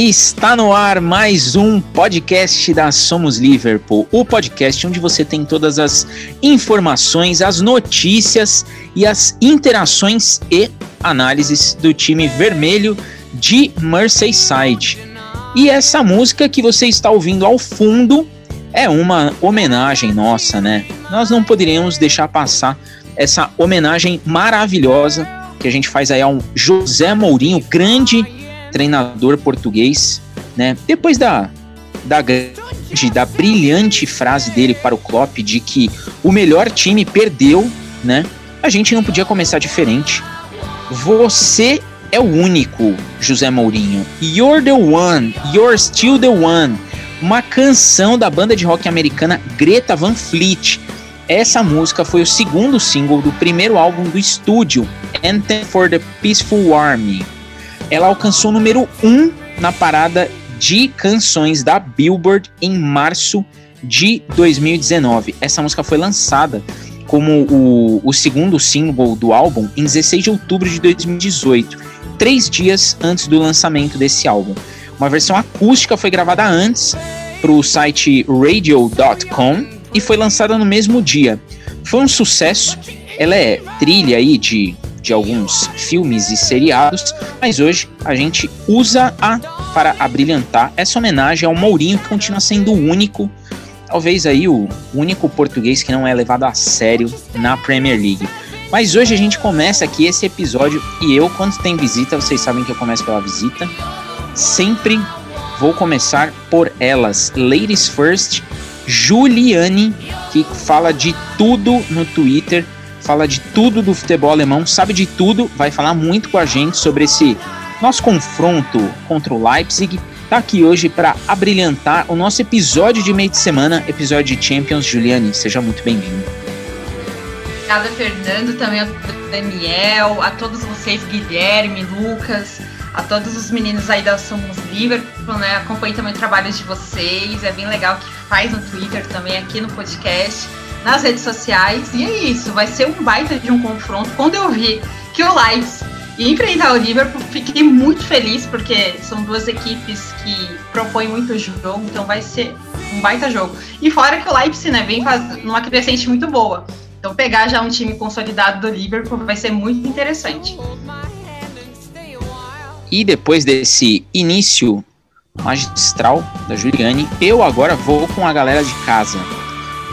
Está no ar mais um podcast da Somos Liverpool, o podcast onde você tem todas as informações, as notícias e as interações e análises do time vermelho de Merseyside. E essa música que você está ouvindo ao fundo é uma homenagem nossa, né? Nós não poderíamos deixar passar essa homenagem maravilhosa que a gente faz aí ao José Mourinho, grande treinador português, né? Depois da brilhante frase dele para o Klopp de que o melhor time perdeu, né? A gente não podia começar diferente. Você é o único, José Mourinho. You're the one, you're still the one. Uma canção da banda de rock americana Greta Van Fleet. Essa música foi o segundo single do primeiro álbum do estúdio, Anthem for the Peaceful Army. Ela alcançou o número 1 na parada de canções da Billboard em março de 2019. Essa música foi lançada como o segundo single do álbum em 16 de outubro de 2018, 3 dias antes do lançamento desse álbum. Uma versão acústica foi gravada antes para o site radio.com e foi lançada no mesmo dia. Foi um sucesso, ela é trilha aí de alguns filmes e seriados, mas hoje a gente usa-a para abrilhantar essa homenagem ao Mourinho, que continua sendo o único, talvez aí o único português que não é levado a sério na Premier League. Mas hoje a gente começa aqui esse episódio, e eu, quando tem visita, vocês sabem que eu começo pela visita, sempre vou começar por elas. Ladies first, Juliane, que fala de tudo no Twitter, fala de tudo do futebol alemão, sabe de tudo, vai falar muito com a gente sobre esse nosso confronto contra o Leipzig. Tá aqui hoje para abrilhantar o nosso episódio de meio de semana, episódio de Champions. Juliane, seja muito bem-vinda. Obrigada, Fernando, também ao Daniel, a todos vocês, Guilherme, Lucas, a todos os meninos aí da Somos Liverpool, né? Acompanho também o trabalho de vocês, é bem legal o que faz no Twitter, também aqui no podcast, nas redes sociais, e é isso, vai ser um baita de um confronto. Quando eu vi que o Leipzig ia enfrentar o Liverpool, fiquei muito feliz, porque são duas equipes que propõem muito o jogo, então vai ser um baita jogo. E fora que o Leipzig, né, vem numa crescente muito boa, então pegar já um time consolidado do Liverpool vai ser muito interessante. E depois desse início magistral da Juliane, eu agora vou com a galera de casa.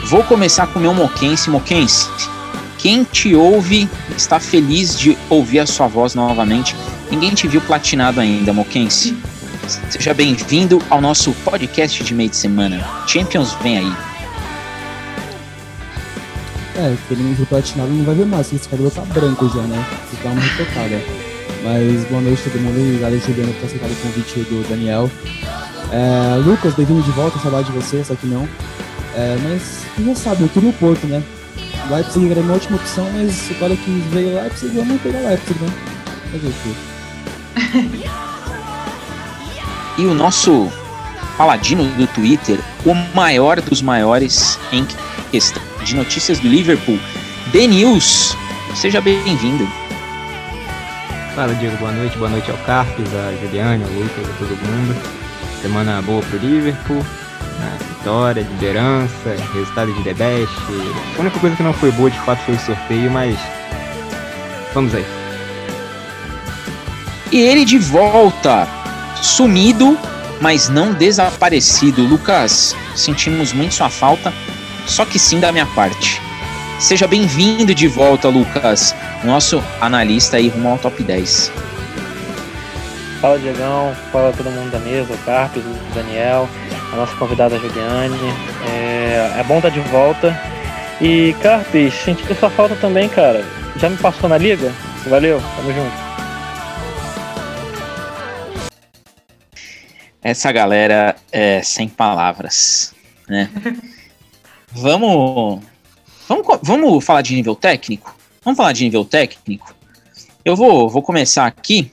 Vou começar com o meu moquense. Moquense, quem te ouve está feliz de ouvir a sua voz novamente. Ninguém te viu platinado ainda, moquense. Seja bem-vindo ao nosso podcast de meio de semana. Champions, vem aí. É, pelo menos o platinado não vai ver mais, esse cabelo tá branco já, né? Você tá muito tocada. Mas boa noite a todo mundo, obrigado, Juliano, por ter aceitado o convite do Daniel. Lucas, bem-vindo de volta, saudade de você, só que não. Mas já sabe, eu queria o Porto, né? Leipzig era uma ótima opção, mas agora que veio Leipzig, eu não peguei Leipzig, né? Fazer o quê? E o nosso paladino do Twitter, o maior dos maiores em questão de notícias do Liverpool, The News, seja bem-vindo. Fala, Diego, boa noite ao Carpes, a Juliane, ao Lucas, a todo mundo. Semana boa pro Liverpool. Vitória, liderança, resultado de debeste. A única coisa que não foi boa de fato foi o sorteio, mas vamos aí. E ele de volta, sumido, mas não desaparecido. Lucas, sentimos muito sua falta, só que sim da minha parte. Seja bem-vindo de volta, Lucas, nosso analista aí rumo ao top 10. Fala, Diegão, fala todo mundo da mesa, o Carpes, o Daniel, a nossa convidada Juliane. É bom estar de volta. E, Carpes, senti que sua falta também, cara. Já me passou na liga? Valeu, tamo junto. Essa galera é sem palavras, né? Vamos falar de nível técnico? Eu vou começar aqui.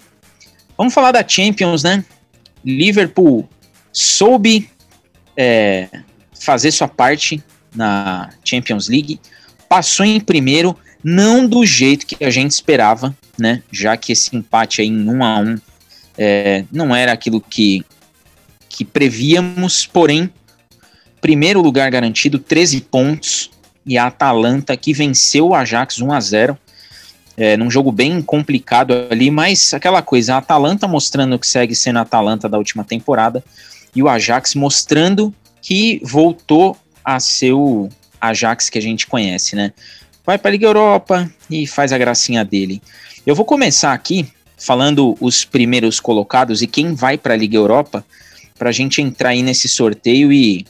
Vamos falar da Champions, né? Liverpool soube fazer sua parte na Champions League, passou em primeiro, não do jeito que a gente esperava, né? Já que esse empate aí em 1-1 não era aquilo que que prevíamos, porém, primeiro lugar garantido, 13 pontos, e a Atalanta que venceu o Ajax 1-0, num jogo bem complicado ali, mas aquela coisa, a Atalanta mostrando que segue sendo a Atalanta da última temporada, e o Ajax mostrando que voltou a ser o Ajax que a gente conhece, né? Vai para a Liga Europa e faz a gracinha dele. Eu vou começar aqui falando os primeiros colocados e quem vai para a Liga Europa, para a gente entrar aí nesse sorteio e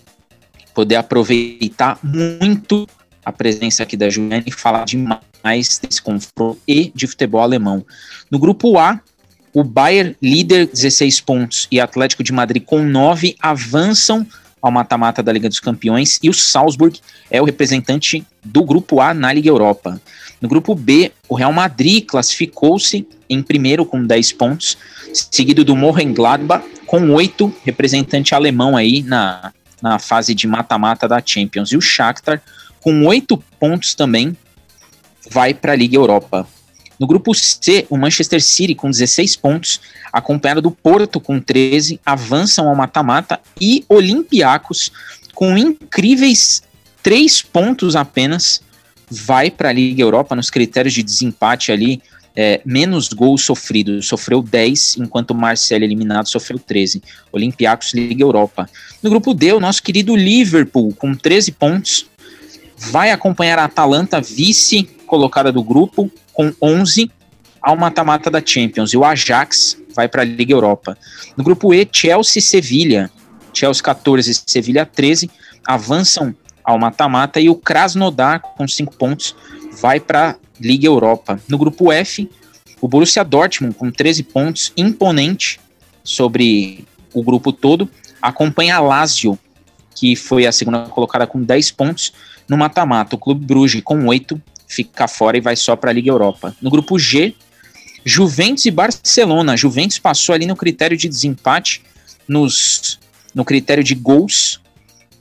poder aproveitar muito a presença aqui da Juliane e falar demais desse confronto e de futebol alemão. No grupo A, o Bayern, líder, 16 pontos, e Atlético de Madrid com 9, avançam ao mata-mata da Liga dos Campeões, e o Salzburg é o representante do Grupo A na Liga Europa. No Grupo B, o Real Madrid classificou-se em primeiro com 10 pontos, seguido do Mönchengladbach com 8, representante alemão aí na fase de mata-mata da Champions. E o Shakhtar, com 8 pontos também, vai para a Liga Europa. No grupo C, o Manchester City com 16 pontos, acompanhado do Porto com 13, avançam ao mata-mata, e Olympiacos, com incríveis 3 pontos apenas, vai para a Liga Europa nos critérios de desempate ali, menos gols sofridos, sofreu 10, enquanto o Marseille, eliminado, sofreu 13. Olympiacos, Liga Europa. No grupo D, o nosso querido Liverpool com 13 pontos, vai acompanhar a Atalanta, vice colocada do grupo, com 11, ao mata-mata da Champions, e o Ajax vai para a Liga Europa. No grupo E, Chelsea e Sevilha, Chelsea 14, Sevilha 13, avançam ao mata-mata, e o Krasnodar com 5 pontos vai para a Liga Europa. No grupo F, o Borussia Dortmund com 13 pontos, imponente sobre o grupo todo, acompanha a Lazio, que foi a segunda colocada com 10 pontos, no mata-mata. O Clube Brugge com 8 fica fora e vai só para a Liga Europa. No grupo G, Juventus e Barcelona. Juventus passou ali no critério de desempate, no critério de gols.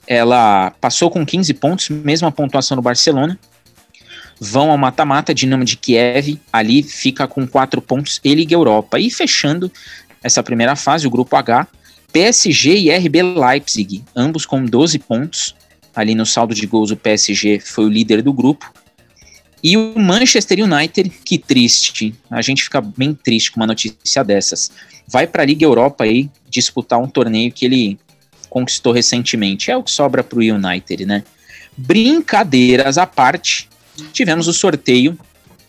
Ela passou com 15 pontos, mesma pontuação do Barcelona. Vão ao mata-mata, Dinamo de Kiev, ali fica com 4 pontos e Liga Europa. E fechando essa primeira fase, o grupo H, PSG e RB Leipzig, ambos com 12 pontos. Ali no saldo de gols, o PSG foi o líder do grupo. E o Manchester United, que triste, a gente fica bem triste com uma notícia dessas, vai para a Liga Europa aí disputar um torneio que ele conquistou recentemente. É o que sobra para o United, né? Brincadeiras à parte, tivemos o sorteio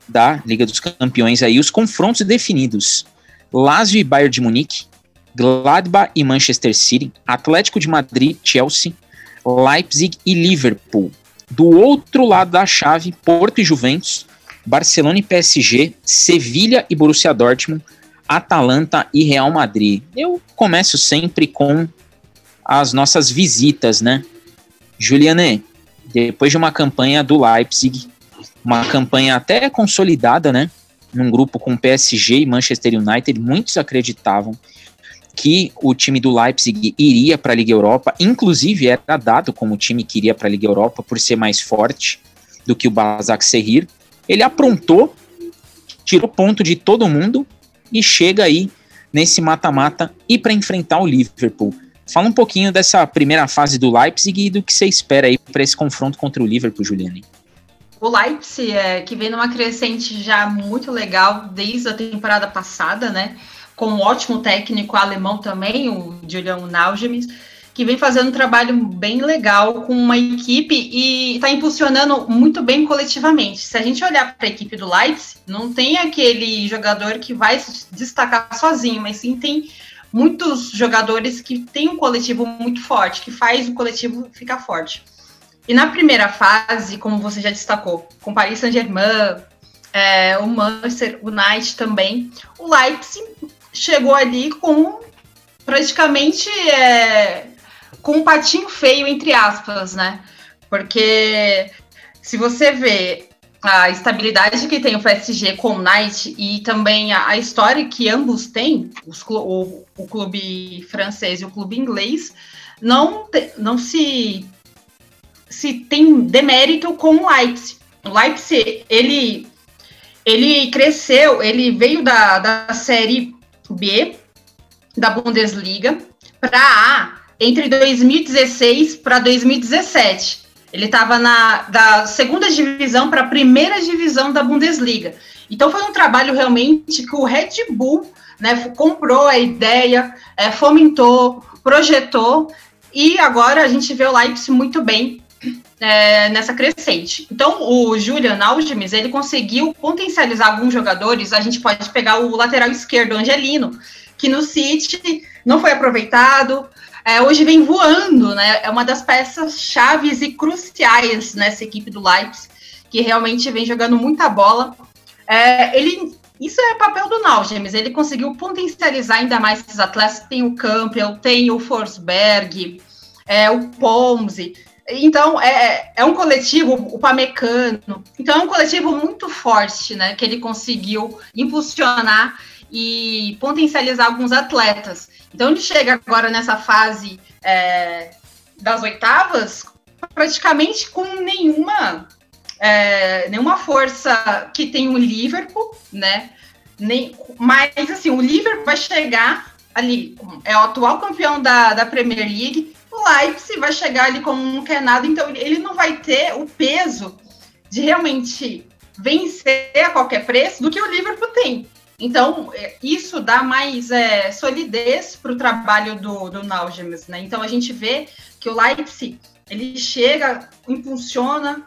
da Liga dos Campeões aí, os confrontos definidos. Lazio e Bayern de Munique, Gladbach e Manchester City, Atlético de Madrid, Chelsea, Leipzig e Liverpool. Do outro lado da chave, Porto e Juventus, Barcelona e PSG, Sevilha e Borussia Dortmund, Atalanta e Real Madrid. Eu começo sempre com as nossas visitas, né? Juliane, depois de uma campanha do Leipzig, uma campanha até consolidada, né? Num grupo com PSG e Manchester United, muitos acreditavam que o time do Leipzig iria para a Liga Europa, inclusive era dado como time que iria para a Liga Europa por ser mais forte do que o Başakşehir. Ele aprontou, tirou ponto de todo mundo e chega aí nesse mata-mata e para enfrentar o Liverpool. Fala um pouquinho dessa primeira fase do Leipzig e do que você espera aí para esse confronto contra o Liverpool, Juliane. O Leipzig, que vem numa crescente já muito legal desde a temporada passada, né? Com um ótimo técnico alemão também, o Julian Nagelsmann, que vem fazendo um trabalho bem legal com uma equipe e está impulsionando muito bem coletivamente. Se a gente olhar para a equipe do Leipzig, não tem aquele jogador que vai se destacar sozinho, mas sim tem muitos jogadores que têm um coletivo muito forte, que faz o coletivo ficar forte. E na primeira fase, como você já destacou, com Paris Saint-Germain, o Manchester United também, o Leipzig chegou ali com praticamente com um patinho feio, entre aspas, né? Porque se você vê a estabilidade que tem o PSG com o Knight e também a história que ambos têm, o clube francês e o clube inglês, não se tem demérito com o Leipzig. O Leipzig, ele cresceu, ele veio da Série B da Bundesliga para A entre 2016 para 2017. Ele estava da segunda divisão para a primeira divisão da Bundesliga. Então foi um trabalho realmente que o Red Bull, né, comprou a ideia, fomentou, projetou, e agora a gente vê o Leipzig muito bem nessa crescente. Então o Julian Nagelsmann, ele conseguiu potencializar alguns jogadores. A gente pode pegar o lateral esquerdo, Angelino, que no City não foi aproveitado. Hoje vem voando, né? É uma das peças chaves e cruciais nessa equipe do Leipzig, que realmente vem jogando muita bola. Isso é papel do Nagelsmann, ele conseguiu potencializar ainda mais esses atletas. Tem o Kampl, tem o Forsberg, o Poulsen. Então, é um coletivo, o Pamecano. Então, é um coletivo muito forte, né? Que ele conseguiu impulsionar e potencializar alguns atletas. Então, ele chega agora nessa fase das oitavas praticamente com nenhuma força que tem o Liverpool, né? Mas, assim, o Liverpool vai chegar ali, é o atual campeão da Premier League, o Leipzig vai chegar ali como um que é nada, então ele não vai ter o peso de realmente vencer a qualquer preço do que o Liverpool tem. Então, isso dá mais solidez para o trabalho do Nagelsmann, né? Então, a gente vê que o Leipzig, ele chega, impulsiona,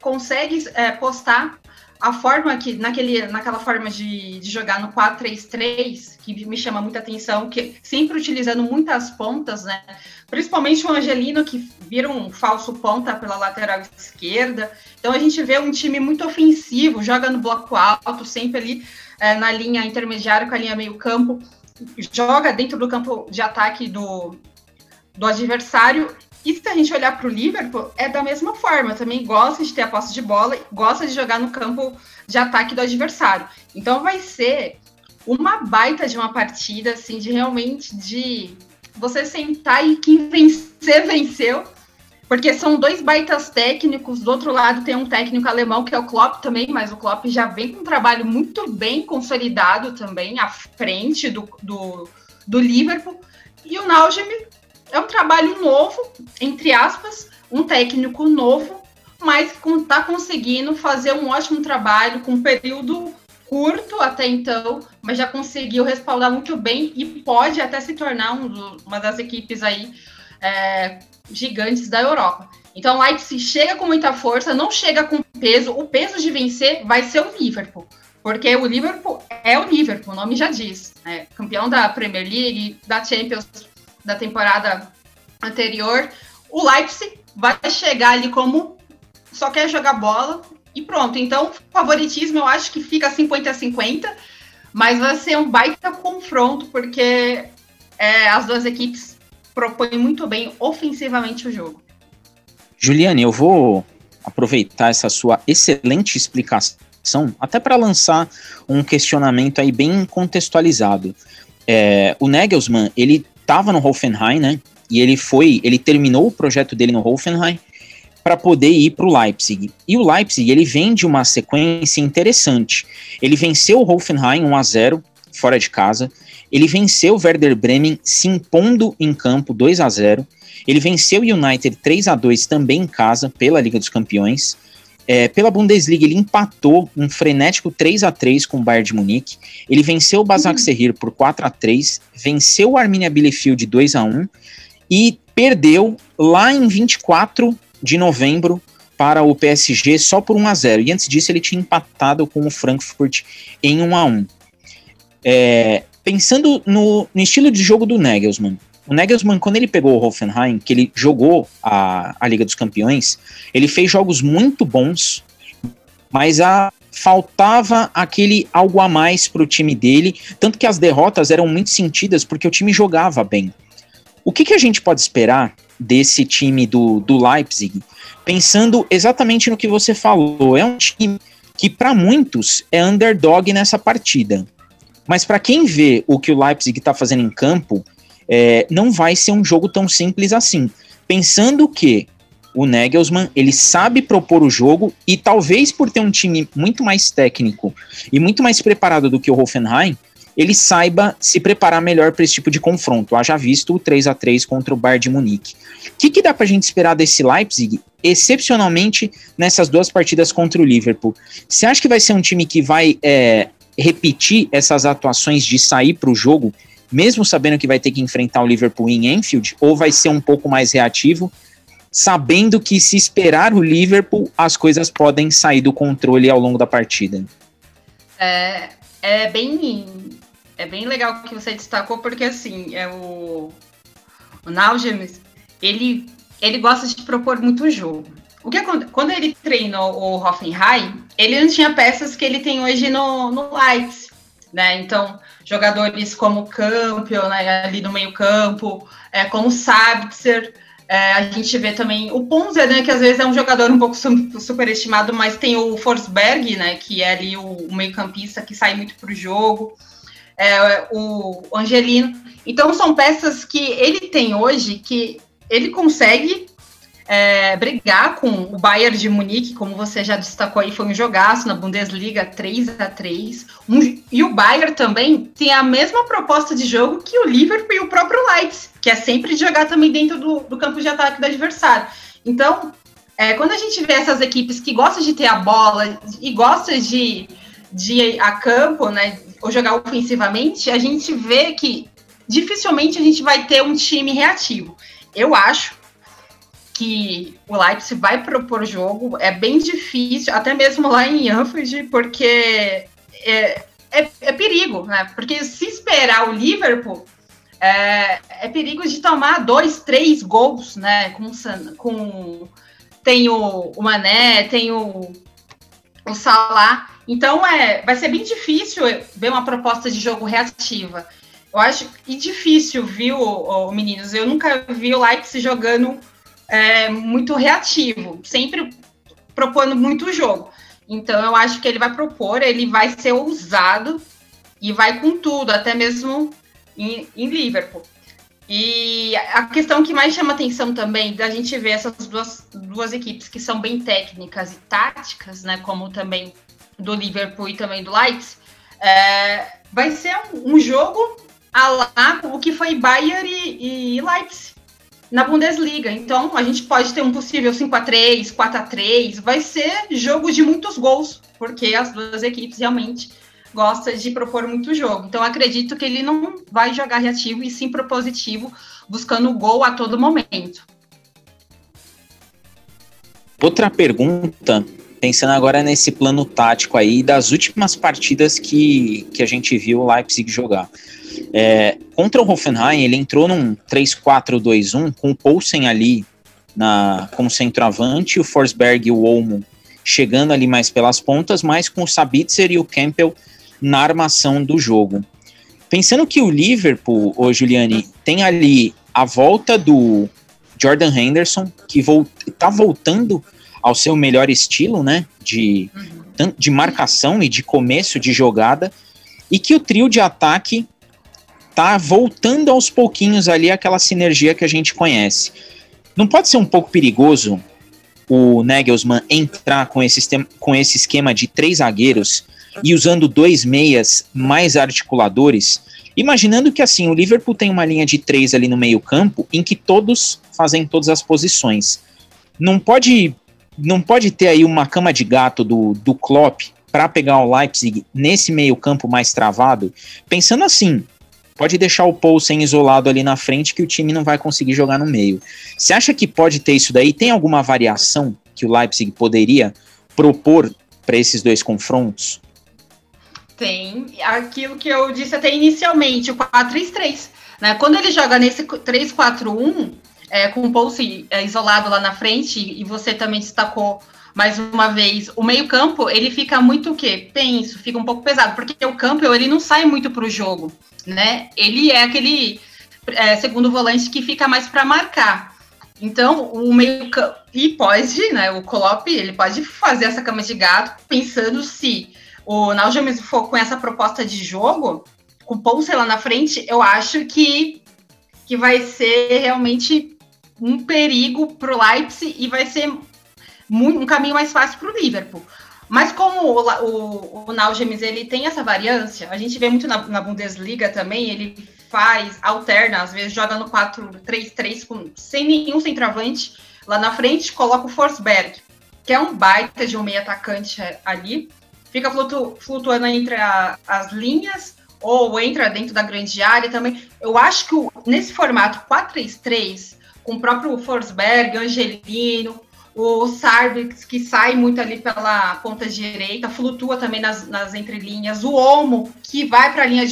consegue postar a forma que, naquela forma de jogar no 4-3-3, que me chama muita atenção, que sempre utilizando muitas pontas, né? Principalmente o Angelino, que vira um falso ponta pela lateral esquerda. Então, a gente vê um time muito ofensivo, joga no bloco alto, sempre ali, na linha intermediária, com a linha meio-campo, joga dentro do campo de ataque do adversário. E se a gente olhar para o Liverpool, é da mesma forma, também gosta de ter a posse de bola, gosta de jogar no campo de ataque do adversário. Então vai ser uma baita de uma partida, assim, de realmente de você sentar e quem vencer, venceu. Porque são dois baitas técnicos, do outro lado tem um técnico alemão que é o Klopp também, mas o Klopp já vem com um trabalho muito bem consolidado também, à frente do Liverpool. E o Nagelsmann é um trabalho novo, entre aspas, um técnico novo, mas que está conseguindo fazer um ótimo trabalho com um período curto até então, mas já conseguiu respaldar muito bem e pode até se tornar uma das equipes aí, gigantes da Europa. Então o Leipzig chega com muita força, não chega com peso. O peso de vencer vai ser o Liverpool, porque o Liverpool é o Liverpool, o nome já diz, né? Campeão da Premier League, da Champions, da temporada anterior. O Leipzig vai chegar ali como só quer jogar bola e pronto. Então o favoritismo eu acho que fica 50-50, mas vai ser um baita confronto, porque as duas equipes propõe muito bem ofensivamente o jogo. Juliane, eu vou aproveitar essa sua excelente explicação, até para lançar um questionamento aí bem contextualizado. O Nagelsmann, ele estava no Hoffenheim, né? E ele terminou o projeto dele no Hoffenheim para poder ir para o Leipzig. E o Leipzig, ele vem de uma sequência interessante. Ele venceu o Hoffenheim 1-0, fora de casa. Ele venceu o Werder Bremen se impondo em campo 2-0. Ele venceu o United 3-2 também em casa pela Liga dos Campeões. Pela Bundesliga ele empatou um frenético 3-3 com o Bayern de Munique. Ele venceu o Başakşehir por 4-3, venceu o Arminia Bielefeld 2-1 e perdeu lá em 24 de novembro para o PSG só por 1-0. E antes disso ele tinha empatado com o Frankfurt em 1-1. Pensando no estilo de jogo do Nagelsmann, o Nagelsmann, quando ele pegou o Hoffenheim, que ele jogou a Liga dos Campeões, ele fez jogos muito bons, mas faltava aquele algo a mais para o time dele, tanto que as derrotas eram muito sentidas porque o time jogava bem. O que a gente pode esperar desse time do Leipzig, pensando exatamente no que você falou? É um time que, para muitos, é underdog nessa partida. Mas para quem vê o que o Leipzig está fazendo em campo, não vai ser um jogo tão simples assim. Pensando que o Nagelsmann, ele sabe propor o jogo e talvez por ter um time muito mais técnico e muito mais preparado do que o Hoffenheim, ele saiba se preparar melhor para esse tipo de confronto, haja visto o 3-3 contra o Bayern de Munique. O que dá para a gente esperar desse Leipzig, excepcionalmente nessas duas partidas contra o Liverpool? Você acha que vai ser um time que vai repetir essas atuações de sair para o jogo, mesmo sabendo que vai ter que enfrentar o Liverpool em Anfield, ou vai ser um pouco mais reativo, sabendo que se esperar o Liverpool, as coisas podem sair do controle ao longo da partida? É bem legal o que você destacou, porque assim, o Nagelsmann, ele gosta de propor muito jogo. Quando ele treinou o Hoffenheim, ele não tinha peças que ele tem hoje no Leipzig, né? Então, jogadores como o Kampl, né, ali no meio campo, como o Sabitzer, a gente vê também o Poulsen, né, que às vezes é um jogador um pouco superestimado, mas tem o Forsberg, né, que é ali o meio campista que sai muito para o jogo, o Angelino. Então são peças que ele tem hoje que ele consegue brigar com o Bayern de Munique, como você já destacou aí, foi um jogaço na Bundesliga, 3-3, e o Bayern também tem a mesma proposta de jogo que o Liverpool e o próprio Leipzig, que é sempre jogar também dentro do campo de ataque do adversário. Então, quando a gente vê essas equipes que gostam de ter a bola e gostam de ir a campo, né, ou jogar ofensivamente, a gente vê que dificilmente a gente vai ter um time reativo. Eu acho que o Leipzig vai propor jogo, é bem difícil, até mesmo lá em Anfield, porque é perigo, né? Porque se esperar o Liverpool, é perigo de tomar 2-3 gols, né? Tem o Mané, tem o Salah. Então, vai ser bem difícil ver uma proposta de jogo reativa. Eu acho que difícil, viu, meninos? Eu nunca vi o Leipzig jogando muito reativo, sempre propondo muito jogo. Então, eu acho que ele vai propor, ele vai ser ousado e vai com tudo, até mesmo em Liverpool. E a questão que mais chama atenção também, da gente ver essas duas equipes que são bem técnicas e táticas, né, como também do Liverpool e também do Leipzig, vai ser um jogo a lá o que foi Bayern e Leipzig na Bundesliga. Então, a gente pode ter um possível 5-3, 4-3, vai ser jogo de muitos gols, porque as duas equipes realmente gostam de propor muito jogo. Então, acredito que ele não vai jogar reativo e sim propositivo, buscando gol a todo momento. Outra pergunta, pensando agora nesse plano tático aí, das últimas partidas que a gente viu o Leipzig jogar. Contra o Hoffenheim, ele entrou num 3-4-2-1, com o Poulsen ali como centroavante, o Forsberg e o Olmo chegando ali mais pelas pontas, mas com o Sabitzer e o Kampl na armação do jogo. Pensando que o Liverpool, Juliane, tem ali a volta do Jordan Henderson, que está voltando ao seu melhor estilo, né, de marcação e de começo de jogada, e que o trio de ataque tá voltando aos pouquinhos ali aquela sinergia que a gente conhece. Não pode ser um pouco perigoso o Nagelsmann entrar com esse esquema de 3 zagueiros e usando 2 meias mais articuladores, imaginando que assim o Liverpool tem uma linha de 3 ali no meio campo em que todos fazem todas as posições. Não pode ter aí uma cama de gato do Klopp para pegar o Leipzig nesse meio campo mais travado? Pensando assim, pode deixar o Poulsen isolado ali na frente que o time não vai conseguir jogar no meio. Você acha que pode ter isso daí? Tem alguma variação que o Leipzig poderia propor para esses dois confrontos? Tem. Aquilo que eu disse até inicialmente, o 4-3-3. Né? Quando ele joga nesse 3-4-1... com o Poulsen isolado lá na frente, e você também destacou mais uma vez, o meio campo, ele fica muito o quê? Penso, fica um pouco pesado, porque o Campbell, ele não sai muito para o jogo, né? Ele é aquele segundo volante que fica mais para marcar. Então, o meio campo, e pode, né, o Klopp, ele pode fazer essa cama de gato, pensando se o Nagelsmann for com essa proposta de jogo, com o Poulsen lá na frente, eu acho que vai ser realmente um perigo para o Leipzig e vai ser um caminho mais fácil para o Liverpool. Mas como o Nagelsmann, ele tem essa variância, a gente vê muito na Bundesliga também, ele faz, alterna, às vezes joga no 4-3-3 sem nenhum centroavante lá na frente, coloca o Forsberg, que é um baita de um meio atacante ali, fica flutuando entre as linhas, ou entra dentro da grande área também. Eu acho que nesse formato 4-3-3, com o próprio Forsberg, Angelino, o Sabitzer, que sai muito ali pela ponta direita, flutua também nas entrelinhas, o Olmo, que vai para a linha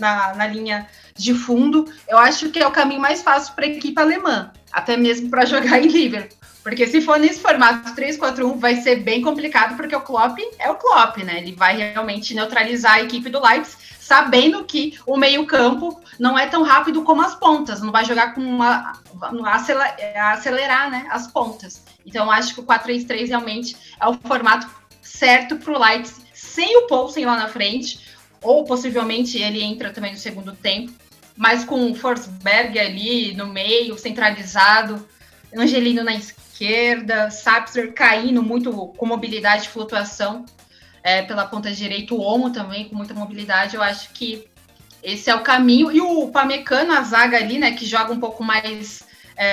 na linha de fundo, eu acho que é o caminho mais fácil para a equipe alemã, até mesmo para jogar em Liverpool. Porque se for nesse formato 3-4-1, vai ser bem complicado, porque o Klopp é o Klopp, né? Ele vai realmente neutralizar a equipe do Leipzig, sabendo que o meio-campo não é tão rápido como as pontas, não vai jogar com acelerar, né, as pontas. Então, acho que o 4-3-3 realmente é o formato certo para o Leipzig, sem o Poulsen lá na frente, ou possivelmente ele entra também no segundo tempo, mas com o Forsberg ali no meio, centralizado, Angelino na esquerda, Sabitzer caindo muito com mobilidade e flutuação pela ponta direita, o Olmo também com muita mobilidade. Eu acho que esse é o caminho. E o Pamecano, a zaga ali, né, que joga um pouco mais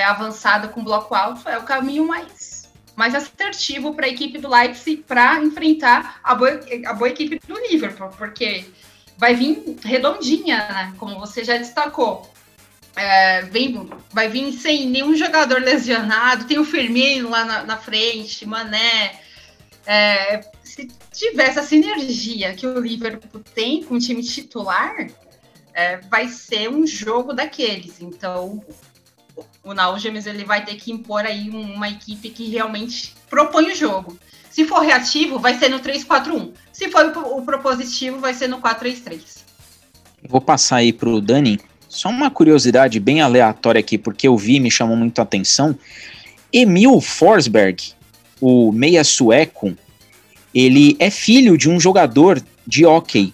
avançada com bloco alto, é o caminho mais assertivo para a equipe do Leipzig para enfrentar a boa equipe do Liverpool, porque vai vir redondinha, né, como você já destacou. Vai vir sem nenhum jogador lesionado, tem o Firmino lá na frente, Mané. Se tiver essa sinergia que o Liverpool tem com o time titular, vai ser um jogo daqueles. Então, o Nagelsmann, ele vai ter que impor aí uma equipe que realmente propõe o jogo. Se for reativo, vai ser no 3-4-1. Se for o propositivo, vai ser no 4-3-3. Vou passar aí para o Dani. Só uma curiosidade bem aleatória aqui, porque eu vi e me chamou muito a atenção. Emil Forsberg, o meia sueco, ele é filho de um jogador de hóquei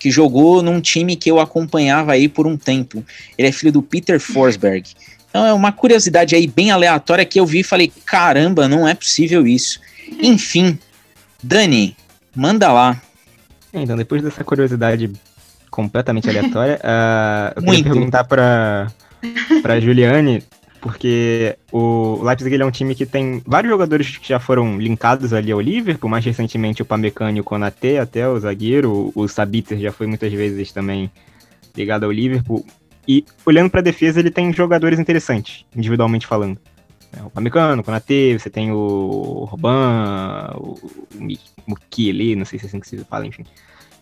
que jogou num time que eu acompanhava aí por um tempo. Ele é filho do Peter Forsberg. Então é uma curiosidade aí bem aleatória que eu vi e falei, caramba, não é possível isso. Enfim, Dani, manda lá. Então, depois dessa curiosidade completamente aleatória, eu queria perguntar para Juliane, porque o Leipzig, ele é um time que tem vários jogadores que já foram linkados ali ao Liverpool, mais recentemente o Pamecano e o Konaté, até o zagueiro, o Sabitzer já foi muitas vezes também ligado ao Liverpool, e olhando para a defesa, ele tem jogadores interessantes, individualmente falando. O Pamecano, o Konaté, você tem o Robin, o Mukiele, não sei se é assim que se fala, enfim.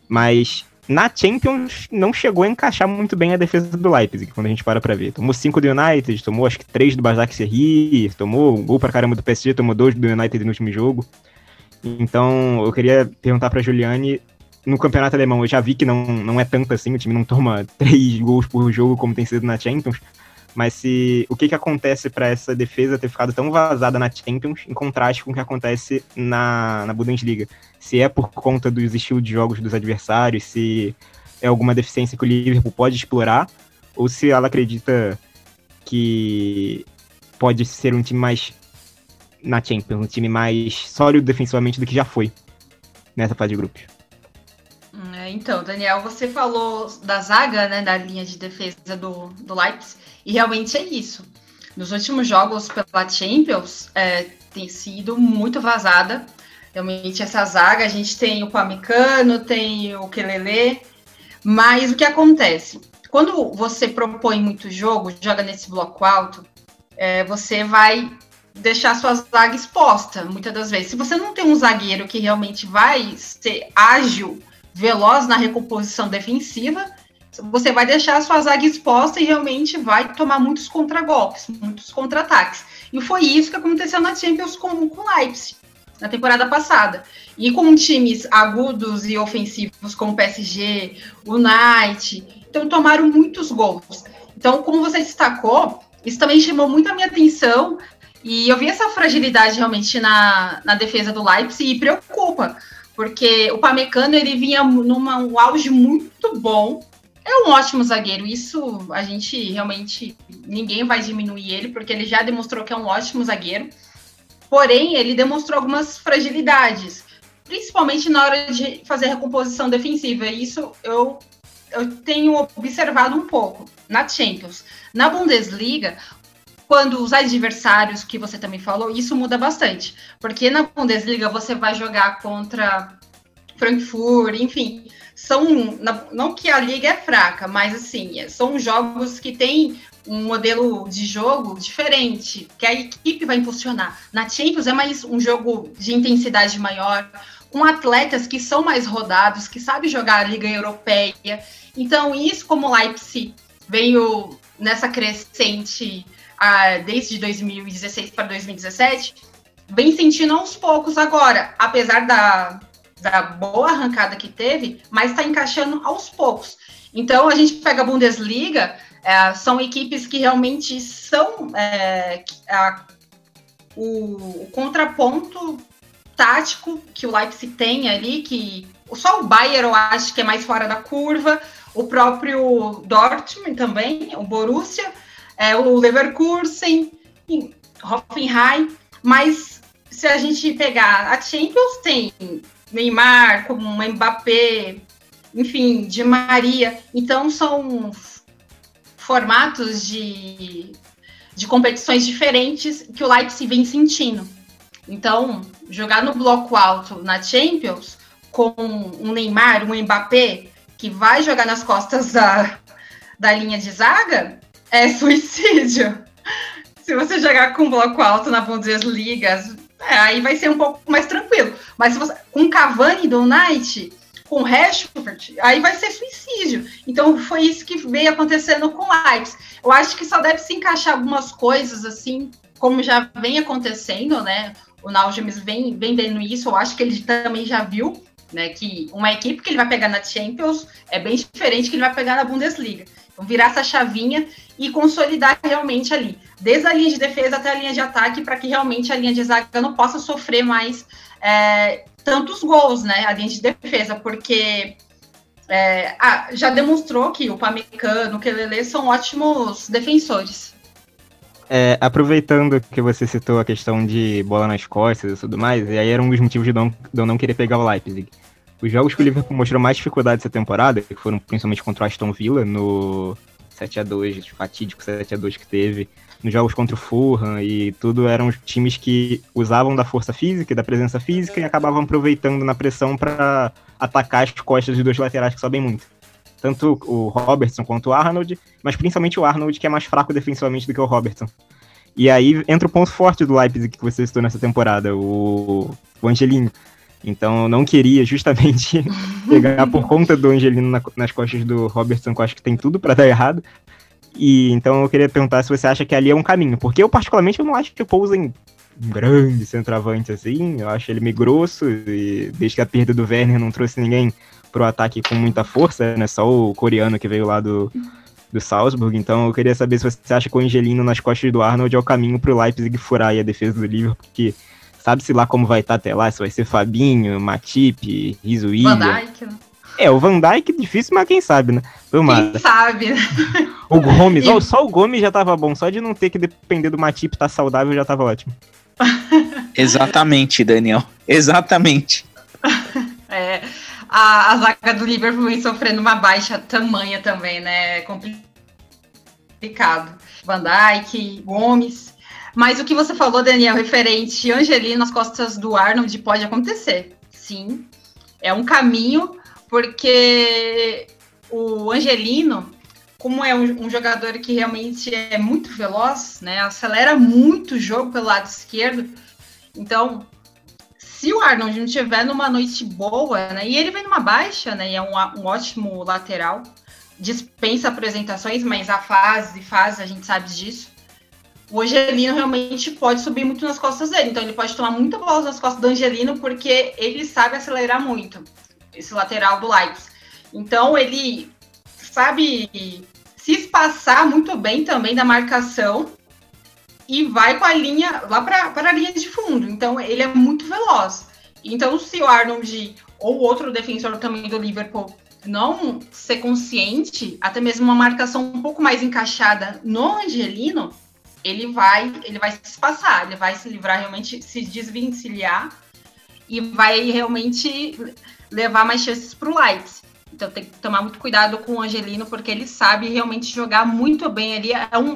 Mas na Champions não chegou a encaixar muito bem a defesa do Leipzig, quando a gente para ver. Tomou 5 do United, tomou acho que 3 do Başakşehir, tomou um gol pra caramba do PSG, tomou 2 do United no último jogo. Então eu queria perguntar pra Juliane, no campeonato alemão eu já vi que não é tanto assim, o time não toma 3 gols por jogo como tem sido na Champions, mas o que acontece pra essa defesa ter ficado tão vazada na Champions, em contraste com o que acontece na Bundesliga? Se é por conta dos estilos de jogos dos adversários, se é alguma deficiência que o Liverpool pode explorar, ou se ela acredita que pode ser um time mais, na Champions, um time mais sólido defensivamente do que já foi nessa fase de grupos. Então, Daniel, você falou da zaga, né, da linha de defesa do Leipzig, e realmente é isso. Nos últimos jogos pela Champions, tem sido muito vazada. Realmente essa zaga, a gente tem o Pamecano, tem o Kelele, mas o que acontece? Quando você propõe muito jogo, joga nesse bloco alto, você vai deixar a sua zaga exposta, muitas das vezes. Se você não tem um zagueiro que realmente vai ser ágil, veloz na recomposição defensiva, você vai deixar a sua zaga exposta e realmente vai tomar muitos contragolpes, muitos contra-ataques. E foi isso que aconteceu na Champions com o Leipzig na temporada passada. E com times agudos e ofensivos como o PSG, o United, então tomaram muitos gols. Então, como você destacou, isso também chamou muito a minha atenção e eu vi essa fragilidade realmente na defesa do Leipzig e preocupa, porque o Pamecano, ele vinha num auge muito bom, é um ótimo zagueiro, isso a gente realmente, ninguém vai diminuir ele, porque ele já demonstrou que é um ótimo zagueiro. Porém, ele demonstrou algumas fragilidades, principalmente na hora de fazer a recomposição defensiva. Isso eu tenho observado um pouco na Champions. Na Bundesliga, quando os adversários, que você também falou, isso muda bastante. Porque na Bundesliga você vai jogar contra Frankfurt, enfim, são, não que a liga é fraca, mas assim, são jogos que tem um modelo de jogo diferente, que a equipe vai impulsionar. Na Champions é mais um jogo de intensidade maior, com atletas que são mais rodados, que sabem jogar a liga europeia. Então isso, como o Leipzig veio nessa crescente desde 2016 para 2017, vem sentindo aos poucos agora, apesar da boa arrancada que teve, mas está encaixando aos poucos. Então, a gente pega a Bundesliga, são equipes que realmente são o contraponto tático que o Leipzig tem ali, que só o Bayern eu acho que é mais fora da curva, o próprio Dortmund também, o Borussia, o Leverkusen, Hoffenheim, mas se a gente pegar a Champions, tem Neymar, como Mbappé, enfim, Di Maria. Então, são formatos de competições diferentes que o Leipzig vem sentindo. Então, jogar no bloco alto na Champions com um Neymar, um Mbappé, que vai jogar nas costas da linha de zaga, é suicídio. Se você jogar com bloco alto na Bundesliga, aí vai ser um pouco mais tranquilo. Mas se você, com Cavani do Knight, com Rashford, aí vai ser suicídio. Então foi isso que veio acontecendo com o Leipzig. Eu acho que só deve se encaixar algumas coisas, assim, como já vem acontecendo, né? O Nagelsmann vem vendo isso, eu acho que ele também já viu, né? Que uma equipe que ele vai pegar na Champions é bem diferente que ele vai pegar na Bundesliga. Então virar essa chavinha e consolidar realmente ali, desde a linha de defesa até a linha de ataque, para que realmente a linha de zaga não possa sofrer mais tantos gols, né, a linha de defesa, porque já demonstrou que o Pamecano, o Kelele são ótimos defensores. Aproveitando que você citou a questão de bola nas costas e tudo mais, e aí era um dos motivos de eu não querer pegar o Leipzig. Os jogos que o Liverpool mostrou mais dificuldade essa temporada, que foram principalmente contra o Aston Villa, no 7-2, fatídico 7-2 que teve, nos jogos contra o Fulham e tudo, eram times que usavam da força física e da presença física e acabavam aproveitando na pressão para atacar as costas dos dois laterais que sobem muito. Tanto o Robertson quanto o Arnold, mas principalmente o Arnold, que é mais fraco defensivamente do que o Robertson. E aí entra o ponto forte do Leipzig que você citou nessa temporada, o Angelino. Então eu não queria justamente pegar por conta do Angelino nas costas do Robertson, que eu acho que tem tudo para dar errado. E então eu queria perguntar se você acha que ali é um caminho, porque eu particularmente eu não acho que o Poulsen um grande centroavante assim, eu acho ele meio grosso, e desde que a perda do Werner não trouxe ninguém pro ataque com muita força, né, só o coreano que veio lá do Salzburg. Então eu queria saber se você acha que o Angelino nas costas do Arnold é o caminho pro Leipzig furar aí a defesa do Liverpool, porque sabe-se lá como vai estar até lá, se vai ser Fabinho, Matip, Rizuília. Van Dijk, né? O Van Dijk difícil, mas quem sabe, né? Tomada. Quem sabe, né? O Gomes, só o Gomes já tava bom, só de não ter que depender do Matip estar saudável já tava ótimo. Exatamente, Daniel, exatamente. A zaga do Liverpool vem sofrendo uma baixa tamanha também, né? Complicado. Van Dijk, Gomes. Mas o que você falou, Daniel, referente Angelino nas costas do Arnold, pode acontecer. Sim, é um caminho, porque o Angelino, como é um jogador que realmente é muito veloz, né, acelera muito o jogo pelo lado esquerdo. Então, se o Arnold não tiver numa noite boa, né, e ele vem numa baixa, né, e é um ótimo lateral, dispensa apresentações, mas a fase, a gente sabe disso. O Angelino realmente pode subir muito nas costas dele, então ele pode tomar muita bola nas costas do Angelino, porque ele sabe acelerar muito, esse lateral do Leipzig. Então ele sabe se espaçar muito bem também da marcação e vai com a linha lá para a linha de fundo, então ele é muito veloz. Então se o Arnold ou outro defensor também do Liverpool não ser consciente, até mesmo uma marcação um pouco mais encaixada no Angelino, ele vai se espaçar, ele vai se livrar realmente, se desvencilhar e vai realmente levar mais chances para o Leipzig. Então tem que tomar muito cuidado com o Angelino, porque ele sabe realmente jogar muito bem ali.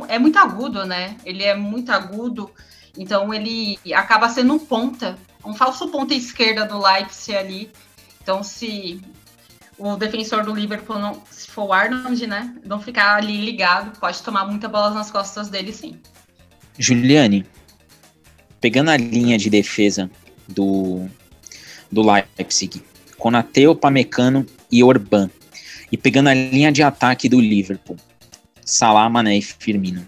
É muito agudo, né? Ele é muito agudo, então ele acaba sendo um ponta, um falso ponta esquerda do Leipzig ali. Então se o defensor do Liverpool, não, se for o Arnold, né, não ficar ali ligado, pode tomar muita bola nas costas dele, sim. Juliane, pegando a linha de defesa do Leipzig, Konaté, Pamecano e Orban, e pegando a linha de ataque do Liverpool, Salah, Mané e Firmino,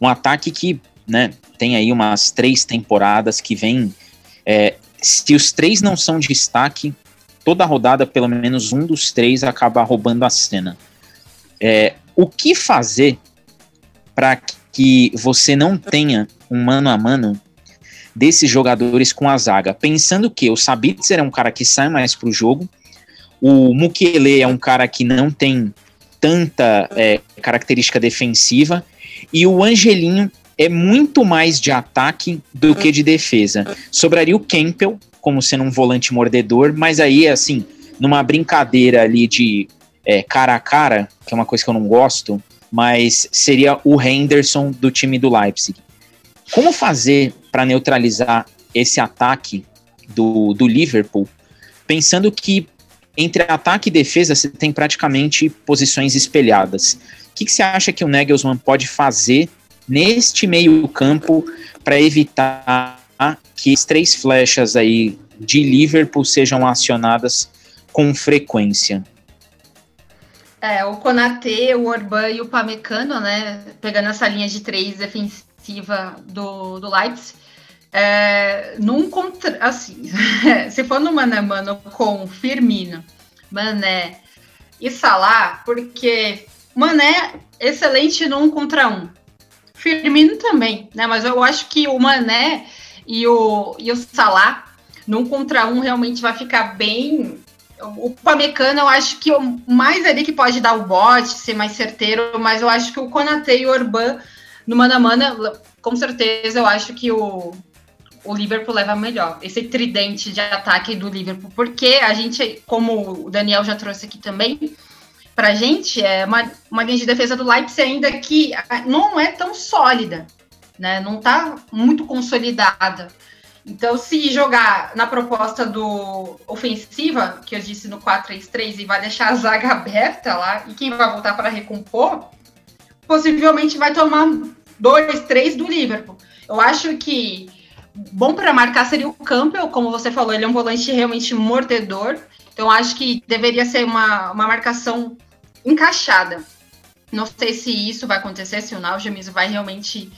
um ataque que, né, tem aí umas 3 temporadas que vem, se os 3 não são de destaque, toda rodada pelo menos um dos 3 acaba roubando a cena. O que fazer para que você não tenha um mano a mano desses jogadores com a zaga, pensando que o Sabitzer é um cara que sai mais pro jogo, o Mukiele é um cara que não tem tanta característica defensiva, e o Angelinho é muito mais de ataque do que de defesa. Sobraria o Kampl como sendo um volante mordedor, mas aí, assim, numa brincadeira ali de cara a cara, que é uma coisa que eu não gosto, mas seria o Henderson do time do Leipzig. Como fazer para neutralizar esse ataque do Liverpool, pensando que entre ataque e defesa você tem praticamente posições espelhadas? O que você acha que o Nagelsmann pode fazer neste meio campo para evitar que as 3 flechas aí de Liverpool sejam acionadas com frequência? O Konaté, o Orban e o Pamecano, né, pegando essa linha de 3 defensiva do Leipzig, assim, se for no mano a mano com Firmino, Mané e Salah, porque Mané é excelente no 1 contra 1, Firmino também, né? Mas eu acho que o Mané e o Salah no 1 contra 1 realmente vai ficar bem. O Pamecano, eu acho que o mais ali que pode dar o bote, ser mais certeiro, mas eu acho que o Konaté e o Orban no mano a mano, com certeza, eu acho que o Liverpool leva melhor. Esse tridente de ataque do Liverpool, porque a gente, como o Daniel já trouxe aqui também, pra gente, é uma linha de defesa do Leipzig ainda que não é tão sólida, né? Não tá muito consolidada. Então, se jogar na proposta do ofensiva, que eu disse no 4-3-3, e vai deixar a zaga aberta lá, e quem vai voltar para recompor, possivelmente vai tomar 2-3 do Liverpool. Eu acho que bom para marcar seria o Campbell, como você falou, ele é um volante realmente mordedor, então acho que deveria ser uma marcação encaixada. Não sei se isso vai acontecer, se o Nagelsmann vai realmente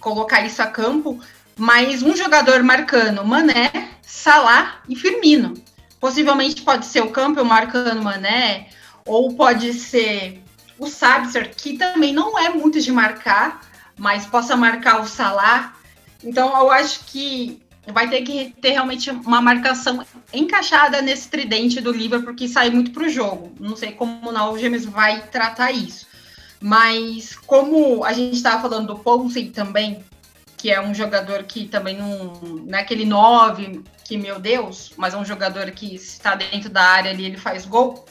colocar isso a campo, mas um jogador marcando Mané, Salah e Firmino. Possivelmente pode ser o Campbell marcando Mané, ou pode ser o Sabitzer, que também não é muito de marcar, mas possa marcar o Salah. Então, eu acho que vai ter que ter realmente uma marcação encaixada nesse tridente do Liverpool, porque sai muito para o jogo. Não sei como o Nagelsmann vai tratar isso. Mas, como a gente estava falando do Poulsen também, que é um jogador que também não é aquele 9, que, meu Deus, mas é um jogador que está dentro da área ali, ele faz gol.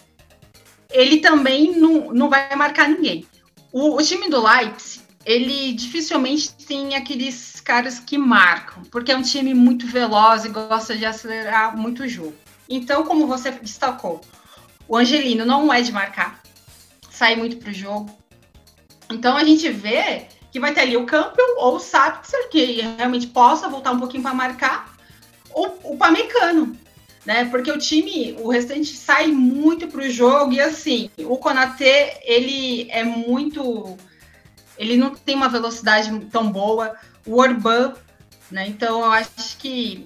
Ele também não vai marcar ninguém. O time do Leipzig, ele dificilmente tem aqueles caras que marcam, porque é um time muito veloz e gosta de acelerar muito o jogo. Então, como você destacou, o Angelino não é de marcar, sai muito pro jogo. Então, a gente vê que vai ter ali o Campbell ou o Sabitzer, que realmente possa voltar um pouquinho para marcar, ou o Pamecano. Né, porque o time, o restante sai muito pro jogo, e assim, o Konaté, ele não tem uma velocidade tão boa, o Orban, né, então eu acho que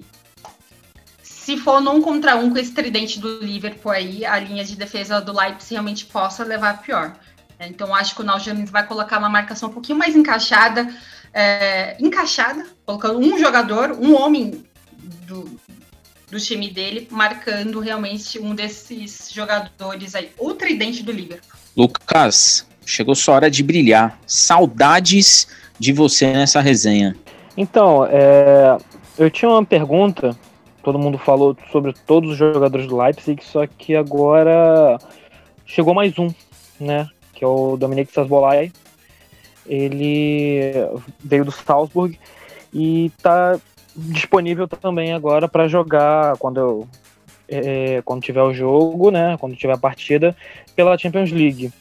se for no 1 contra 1 com esse tridente do Liverpool aí, a linha de defesa do Leipzig realmente possa levar a pior, né, então eu acho que o Nagelsmann vai colocar uma marcação um pouquinho mais encaixada, colocando um jogador, um homem do time dele, marcando realmente um desses jogadores aí, o tridente do Liverpool. Lucas, chegou sua hora de brilhar. Saudades de você nessa resenha. Então, eu tinha uma pergunta todo mundo falou sobre todos os jogadores do Leipzig, só que agora chegou mais um, né, que é o Dominik Szoboszlai. Ele veio do Salzburg e está disponível também agora para jogar quando tiver o jogo, né, quando tiver a partida, pela Champions League.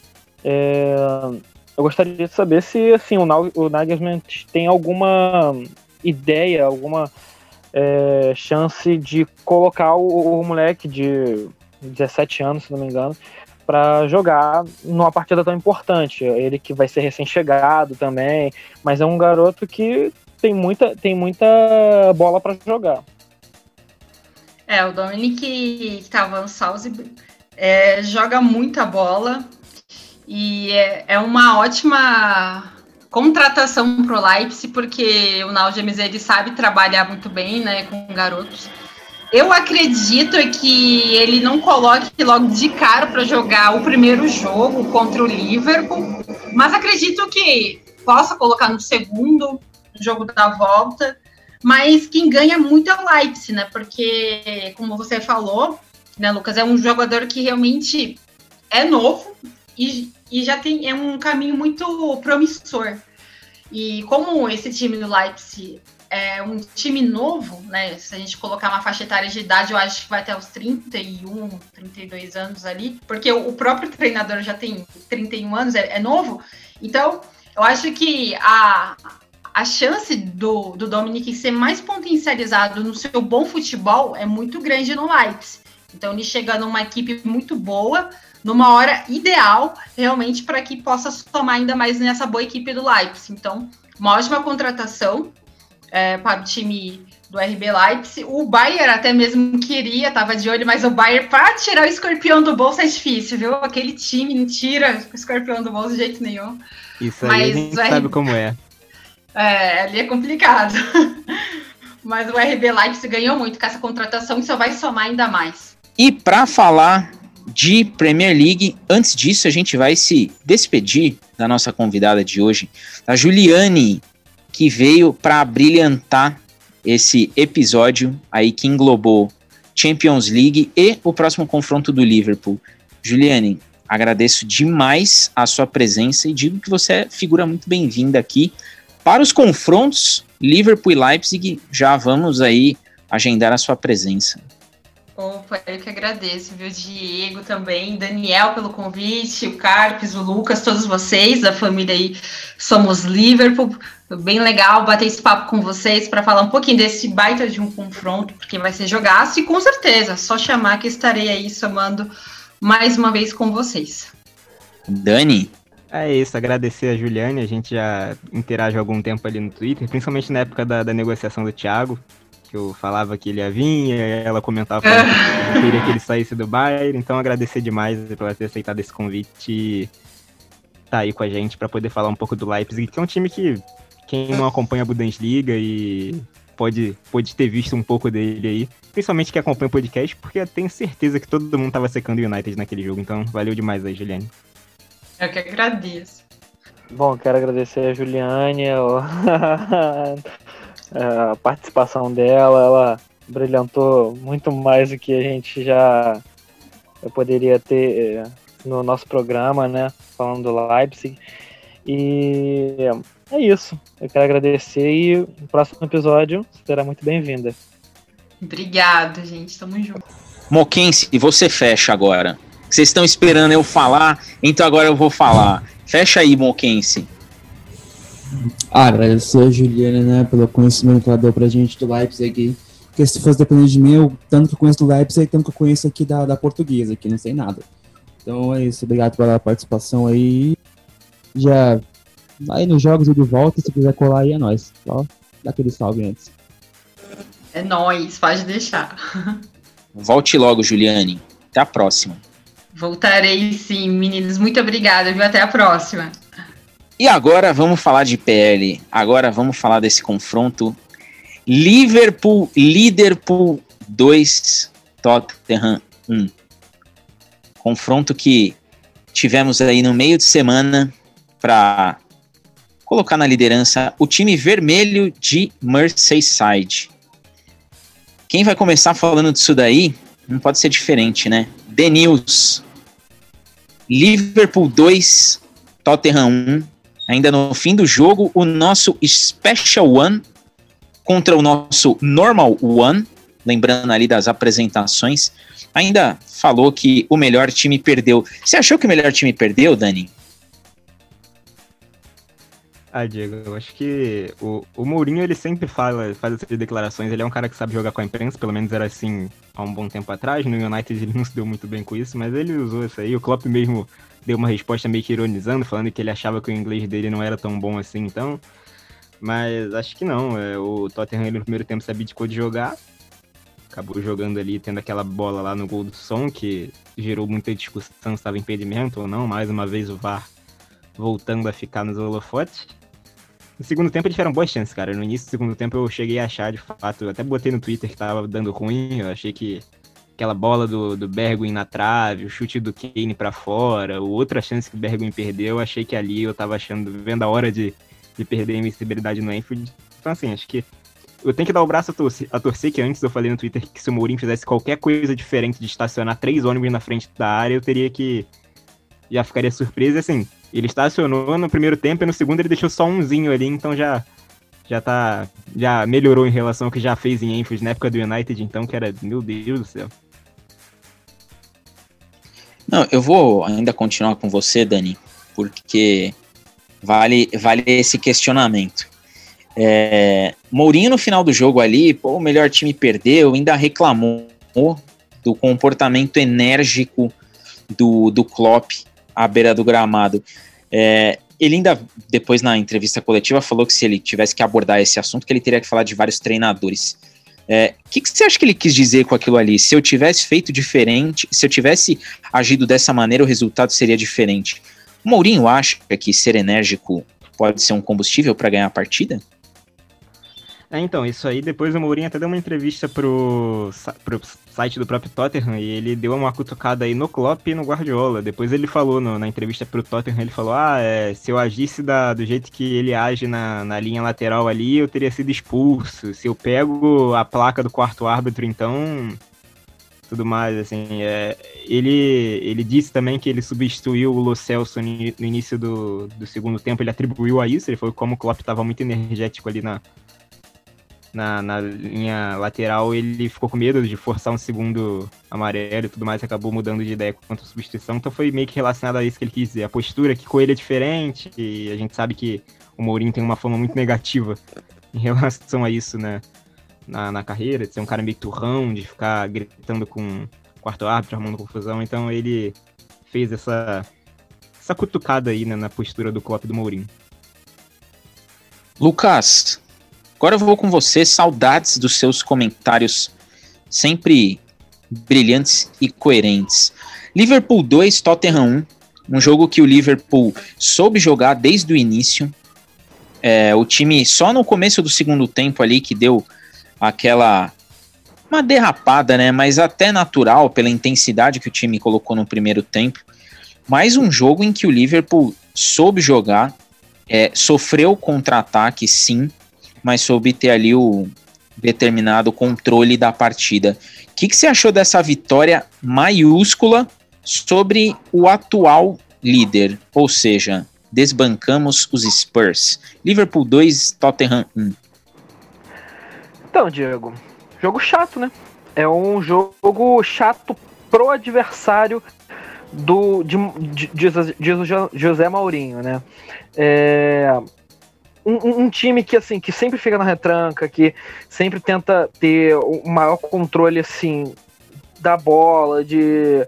Eu gostaria de saber se assim, o Nagelsmann tem alguma ideia, alguma chance de colocar o moleque de 17 anos, se não me engano, para jogar numa partida tão importante. Ele que vai ser recém-chegado também, mas é um garoto que tem muita bola para jogar. O Dominik, que estava no Salzburg, joga muita bola e é uma ótima contratação pro Leipzig, porque o Nagelsmann, ele sabe trabalhar muito bem, né, com garotos. Eu acredito que ele não coloque logo de cara para jogar o primeiro jogo contra o Liverpool, mas acredito que possa colocar no segundo jogo da volta, mas quem ganha muito é o Leipzig, né? Porque, como você falou, né, Lucas, é um jogador que realmente é novo e já tem um caminho muito promissor. E como esse time do Leipzig é um time novo, né? Se a gente colocar uma faixa etária de idade, eu acho que vai até os 31, 32 anos ali, porque o próprio treinador já tem 31 anos, é novo. Então, eu acho que a chance do Dominik ser mais potencializado no seu bom futebol é muito grande no Leipzig. Então, ele chega numa equipe muito boa, numa hora ideal, realmente, para que possa somar ainda mais nessa boa equipe do Leipzig. Então, uma ótima contratação para o time do RB Leipzig. O Bayern até mesmo queria, estava de olho, mas o Bayern, para tirar o escorpião do bolso, é difícil, viu? Aquele time não tira o escorpião do bolso de jeito nenhum. Isso aí, mas sabe como é. Ali é complicado. Mas o RB Leipzig ganhou muito com essa contratação e só vai somar ainda mais. E para falar de Premier League, antes disso a gente vai se despedir da nossa convidada de hoje, a Juliane, que veio para brilhantar esse episódio aí que englobou Champions League e o próximo confronto do Liverpool. Juliane, agradeço demais a sua presença e digo que você é figura muito bem-vinda aqui para os confrontos Liverpool e Leipzig. Já vamos aí agendar a sua presença. Opa, eu que agradeço, viu, Diego também, Daniel pelo convite, o Carpes, o Lucas, todos vocês, a família aí Somos Liverpool. Bem legal bater esse papo com vocês para falar um pouquinho desse baita de um confronto, porque vai ser jogaço e com certeza, só chamar que estarei aí somando mais uma vez com vocês. Dani? É isso, agradecer a Juliane, a gente já interage há algum tempo ali no Twitter, principalmente na época da negociação do Thiago, que eu falava que ele ia vir, ela comentava que eu queria que ele saísse do Bayern. Então, agradecer demais por ela ter aceitado esse convite e tá aí com a gente para poder falar um pouco do Leipzig, que é um time que quem não acompanha a Bundesliga e pode ter visto um pouco dele aí, principalmente quem acompanha o podcast, porque eu tenho certeza que todo mundo tava secando o United naquele jogo. Então, valeu demais aí, Juliane. Eu que agradeço. Bom, quero agradecer a Juliane, a participação dela, ela brilhantou muito mais do que a gente já poderia ter no nosso programa, né, falando do Leipzig, e é isso, eu quero agradecer e no próximo episódio será muito bem-vinda. Obrigado, gente, tamo junto. Moquense, e você fecha agora, vocês estão esperando eu falar, então agora eu vou falar, fecha aí, Moquense. Agradecer a Juliana, né, pelo conhecimento que ela deu pra gente do Leipzig, porque se fosse dependente de mim, tanto que eu conheço do Leipzig, tanto que eu conheço aqui da portuguesa, que não sei nada. Então é isso, obrigado pela participação aí, já vai nos jogos e de volta, se quiser colar aí é nóis, só dá aquele salve antes. É nóis, pode deixar. Volte logo, Juliane, até a próxima. Voltarei sim, meninos, muito obrigada, viu, até a próxima. E agora vamos falar de PL, agora vamos falar desse confronto Liverpool 2, Tottenham 1. Confronto que tivemos aí no meio de semana para colocar na liderança o time vermelho de Merseyside. Quem vai começar falando disso daí não pode ser diferente, né? The News. Liverpool 2, Tottenham 1. Ainda no fim do jogo, o nosso Special One contra o nosso Normal One, lembrando ali das apresentações, ainda falou que o melhor time perdeu. Você achou que o melhor time perdeu, Dani? Ah, Diego, eu acho que o Mourinho, ele sempre faz essas declarações, ele é um cara que sabe jogar com a imprensa, pelo menos era assim há um bom tempo atrás, no United ele não se deu muito bem com isso, mas ele usou isso aí, o Klopp mesmo deu uma resposta meio que ironizando, falando que ele achava que o inglês dele não era tão bom assim, então, mas acho que não, o Tottenham ele no primeiro tempo se abdicou de jogar, acabou jogando ali, tendo aquela bola lá no gol do Son, que gerou muita discussão se estava impedimento ou não, mais uma vez o VAR voltando a ficar nos holofotes. No segundo tempo eles tiveram boas chances, cara. No início do segundo tempo eu cheguei a achar, de fato, eu até botei no Twitter que tava dando ruim, eu achei que aquela bola do Bergwijn na trave, o chute do Kane pra fora, outra chance que o Bergwijn perdeu, eu achei que ali eu tava vendo a hora de perder a invencibilidade no Anfield. Então assim, acho que eu tenho que dar o braço a torcer, que antes eu falei no Twitter que se o Mourinho fizesse qualquer coisa diferente de estacionar 3 ônibus na frente da área, eu teria que... já ficaria surpresa, assim... Ele estacionou no primeiro tempo e no segundo ele deixou só umzinho ali, então já melhorou em relação ao que já fez em Anfield na época do United, então que era, meu Deus do céu. Não, eu vou ainda continuar com você, Dani, porque vale esse questionamento. Mourinho no final do jogo ali, pô, o melhor time perdeu, ainda reclamou do comportamento enérgico do Klopp à beira do gramado. Ele ainda, depois na entrevista coletiva, falou que se ele tivesse que abordar esse assunto, que ele teria que falar de vários treinadores. O que você acha que ele quis dizer com aquilo ali? Se eu tivesse feito diferente, se eu tivesse agido dessa maneira, o resultado seria diferente. O Mourinho acha que ser enérgico pode ser um combustível para ganhar a partida? Então, isso aí, depois o Mourinho até deu uma entrevista pro site do próprio Tottenham e ele deu uma cutucada aí no Klopp e no Guardiola. Depois ele falou, na entrevista pro Tottenham, ele falou, se eu agisse do jeito que ele age na linha lateral ali, eu teria sido expulso. Se eu pego a placa do quarto árbitro, então... tudo mais, assim, ele disse também que ele substituiu o Lo Celso no início do segundo tempo, ele atribuiu a isso, ele falou que como o Klopp estava muito energético ali na linha lateral, ele ficou com medo de forçar um segundo amarelo e tudo mais, acabou mudando de ideia quanto à substituição, então foi meio que relacionado a isso que ele quis dizer, a postura que com ele é diferente, e a gente sabe que o Mourinho tem uma fama muito negativa em relação a isso, né, na carreira, de ser um cara meio turrão, de ficar gritando com o quarto árbitro, armando confusão, então ele fez essa cutucada aí, né, na postura do Klopp do Mourinho. Lucas, agora eu vou com você, saudades dos seus comentários sempre brilhantes e coerentes. Liverpool 2, Tottenham 1, um jogo que o Liverpool soube jogar desde o início. O time só no começo do segundo tempo ali que deu uma derrapada, né, mas até natural pela intensidade que o time colocou no primeiro tempo. Mais um jogo em que o Liverpool soube jogar, sofreu contra-ataque, sim, mas soube ter ali o determinado controle da partida. O que você achou dessa vitória maiúscula sobre o atual líder? Ou seja, desbancamos os Spurs. Liverpool 2, Tottenham 1. Então, Diego, jogo chato, né? É um jogo chato pro adversário de José Mourinho, né? Um time que, assim, que sempre fica na retranca, que sempre tenta ter o maior controle, assim, da bola, de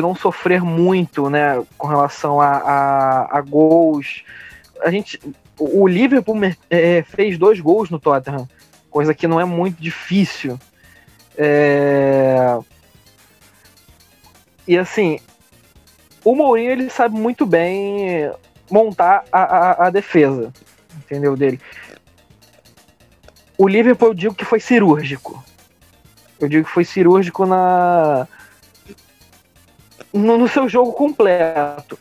não sofrer muito, né, com relação a gols. O Liverpool fez 2 gols no Tottenham, coisa que não é muito difícil. E, assim, o Mourinho, ele sabe muito bem montar a defesa, entendeu, dele. O Liverpool, eu digo que foi cirúrgico. Eu digo que foi cirúrgico no seu jogo completo.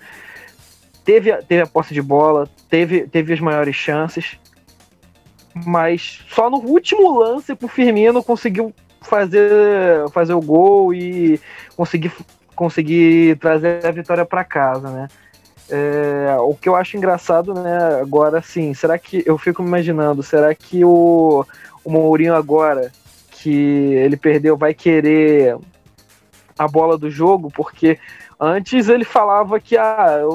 Teve a posse de bola, teve as maiores chances, Mas só no último lance pro Firmino conseguiu fazer o gol e conseguir trazer a vitória para casa, né? O que eu acho engraçado, né, agora sim, será que, eu fico me imaginando, será que o Mourinho agora, que ele perdeu, vai querer a bola do jogo? Porque antes ele falava que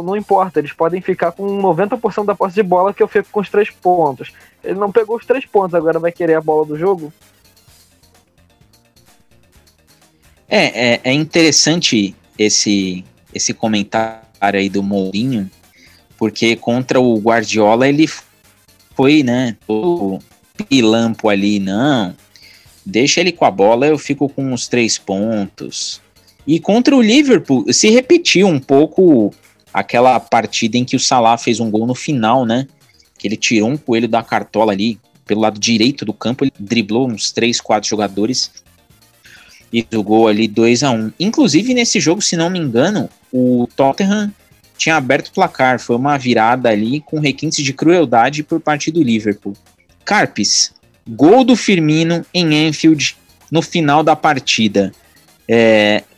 não importa, eles podem ficar com 90% da posse de bola que eu fico com os 3 pontos. Ele não pegou os 3 pontos, agora vai querer a bola do jogo? É interessante esse comentário aí do Mourinho, porque contra o Guardiola ele foi, né, o pilampo ali, não, deixa ele com a bola, eu fico com os 3 pontos. E contra o Liverpool se repetiu um pouco aquela partida em que o Salah fez um gol no final, né, que ele tirou um coelho da cartola ali, pelo lado direito do campo, ele driblou uns 3, 4 jogadores e o gol ali 2-1. Inclusive nesse jogo, se não me engano, o Tottenham tinha aberto o placar, foi uma virada ali com requintes de crueldade por parte do Liverpool. Carpes, gol do Firmino em Anfield no final da partida.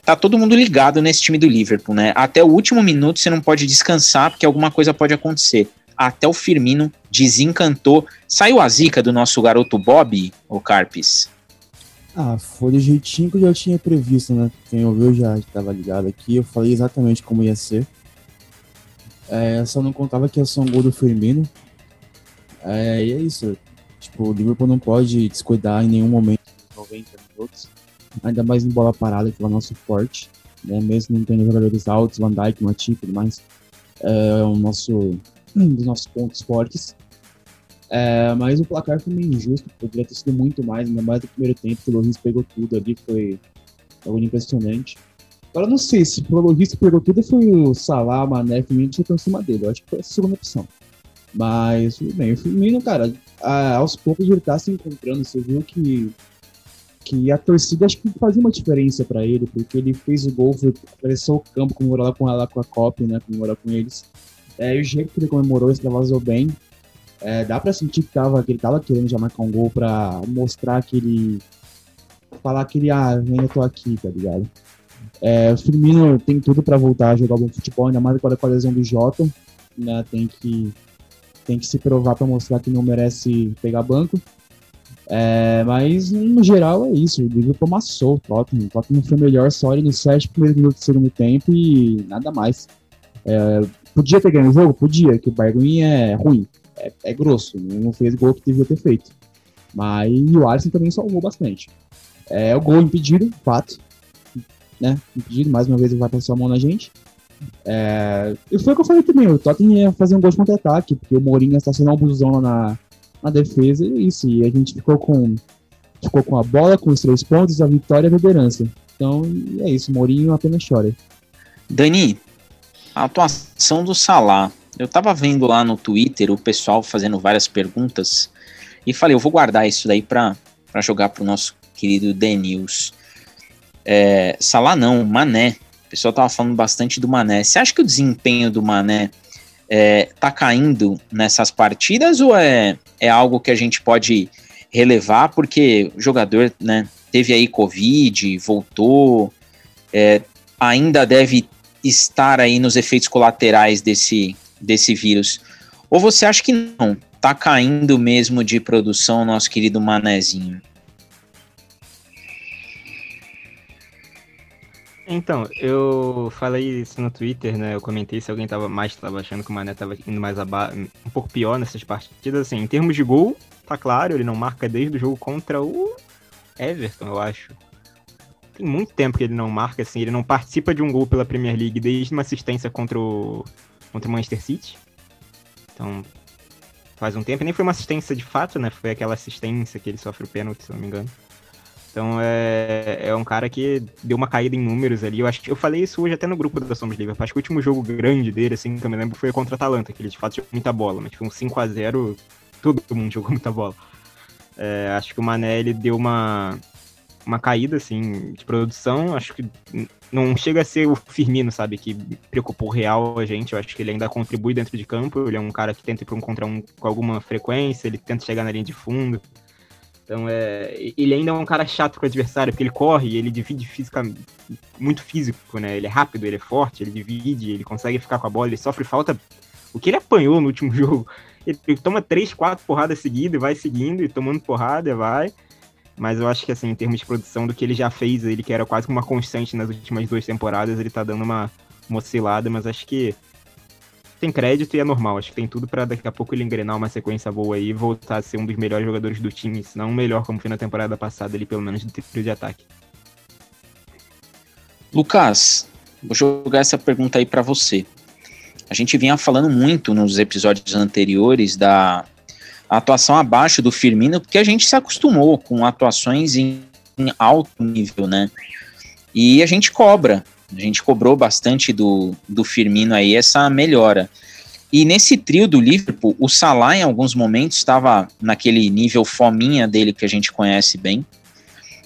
Tá todo mundo ligado nesse time do Liverpool, né? Até o último minuto você não pode descansar porque alguma coisa pode acontecer. Até o Firmino desencantou. Saiu a zica do nosso garoto Bob, o Carpes? Foi do jeitinho que eu já tinha previsto, né? Quem ouviu já estava ligado aqui. Eu falei exatamente como ia ser. Só não contava que ia ser um gol do Firmino. E é isso. Tipo, o Liverpool não pode descuidar em nenhum momento dos 90 minutos. Ainda mais em bola parada, que é o nosso forte, né? Mesmo não tendo jogadores altos, Van Dijk, Matip, tudo mais. É um dos nossos pontos fortes. Mas o placar foi meio injusto, poderia ter sido muito mais, ainda mais no primeiro tempo, que o Loris pegou tudo ali, foi algo impressionante. Agora eu não sei se o Loris pegou tudo foi o Salah, Mané, Firmino, que estão em cima dele, eu acho que foi a segunda opção. Mas, tudo bem, o Firmino, cara, aos poucos ele tá se encontrando, você viu que a torcida acho que fazia uma diferença pra ele, porque ele fez o gol, atravessou o campo, comemorou lá com a Copa, né, comemorou com eles. E o jeito que ele comemorou, extravasou bem. Dá pra sentir que ele tava querendo já marcar um gol pra mostrar que ele... Falar que ele, ainda tô aqui, tá ligado? O Firmino tem tudo pra voltar a jogar bom futebol, ainda mais agora com a lesão do Jota, né? Tem que se provar pra mostrar que não merece pegar banco. Mas, no geral, é isso. O Liverpool amassou o Tottenham. O Tottenham foi melhor só ele nos 7 primeiros minutos do segundo tempo e nada mais. Podia ter ganho o jogo? Podia, que o Bergwijn é ruim. É grosso, não fez o gol que devia ter feito. Mas o Alisson também salvou bastante. O gol impedido, fato. Né? Impedido, mais uma vez ele vai passar a mão na gente. E foi o que eu falei também, o Tottenham ia fazer um gol de contra-ataque, porque o Mourinho estacionou um busão lá na defesa, e isso. E a gente ficou com a bola, com os 3 pontos, a vitória e a liderança. Então, é isso, o Mourinho apenas chora. Dani, a atuação do Salah. Eu tava vendo lá no Twitter o pessoal fazendo várias perguntas e falei, eu vou guardar isso daí pra jogar pro nosso querido The News. Salah não, Mané. O pessoal tava falando bastante do Mané. Você acha que o desempenho do Mané tá caindo nessas partidas ou é algo que a gente pode relevar? Porque o jogador, né, teve aí Covid, voltou, ainda deve estar aí nos efeitos colaterais desse vírus, ou você acha que não, tá caindo mesmo de produção nosso querido Manézinho? Então, eu falei isso no Twitter, né, eu comentei se alguém tava achando que o Mané tava indo mais um pouco pior nessas partidas, assim, em termos de gol, tá claro, ele não marca desde o jogo contra o Everton, eu acho. Tem muito tempo que ele não marca, assim, ele não participa de um gol pela Premier League desde uma assistência contra o Manchester City. Então, faz um tempo. Nem foi uma assistência de fato, né? Foi aquela assistência que ele sofre o pênalti, se não me engano. Então, é um cara que deu uma caída em números ali. Eu falei isso hoje até no grupo da Somos Liverpool. Acho que o último jogo grande dele, assim, que eu me lembro, foi contra a Atalanta, que ele, de fato, jogou muita bola. Mas foi um 5-0, todo mundo jogou muita bola. Acho que o Mané, ele deu uma... uma caída, assim, de produção. Acho que não chega a ser o Firmino, sabe, que preocupou real a gente. Eu acho que ele ainda contribui dentro de campo. Ele é um cara que tenta ir para um contra um com alguma frequência, ele tenta chegar na linha de fundo. Então, ele ainda é um cara chato pro adversário, porque ele corre, ele divide fisicamente, muito físico, né? Ele é rápido, ele é forte, ele divide, ele consegue ficar com a bola, ele sofre falta. O que ele apanhou no último jogo? Ele toma 3-4 porradas seguidas, vai seguindo e tomando porrada, vai. Mas eu acho que, assim, em termos de produção do que ele já fez, ele que era quase uma constante nas últimas 2 temporadas, ele tá dando uma oscilada, mas acho que tem crédito e é normal, acho que tem tudo pra daqui a pouco ele engrenar uma sequência boa aí e voltar a ser um dos melhores jogadores do time, se não o melhor, como foi na temporada passada ali, pelo menos do trio de ataque. Lucas, vou jogar essa pergunta aí pra você. A gente vinha falando muito nos episódios anteriores da atuação abaixo do Firmino, porque a gente se acostumou com atuações em alto nível, né? E a gente cobra. A gente cobrou bastante do Firmino aí essa melhora. E nesse trio do Liverpool, o Salah em alguns momentos estava naquele nível fominha dele que a gente conhece bem.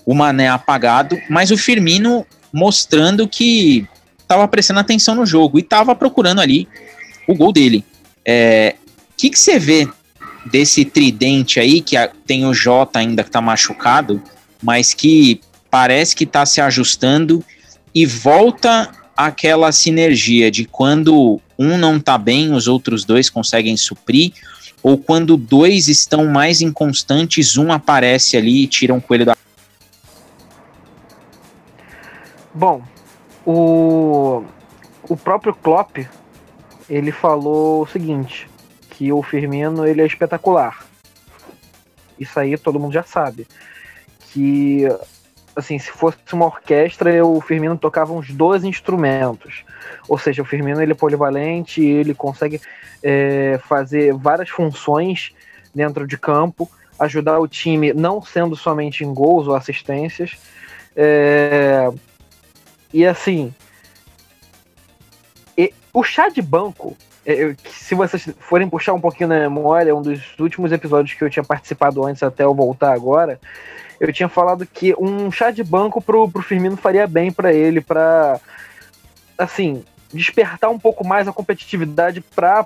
O Mané apagado, mas o Firmino mostrando que estava prestando atenção no jogo e estava procurando ali o gol dele. O que você vê desse tridente aí, que tem o Jota ainda que está machucado, mas que parece que está se ajustando e volta aquela sinergia de quando um não tá bem, os outros 2 conseguem suprir, ou quando 2 estão mais inconstantes, um aparece ali e tira um coelho da... Bom, o próprio Klopp, ele falou o seguinte, que o Firmino, ele é espetacular. Isso aí todo mundo já sabe. Que... assim, se fosse uma orquestra, o Firmino tocava uns 12 instrumentos. Ou seja, o Firmino, ele é polivalente, ele consegue fazer várias funções dentro de campo, ajudar o time não sendo somente em gols ou assistências. E assim, o chá de banco, se vocês forem puxar um pouquinho na memória, um dos últimos episódios que eu tinha participado antes até eu voltar agora, eu tinha falado que um chá de banco pro Firmino faria bem para ele, para, assim, despertar um pouco mais a competitividade pro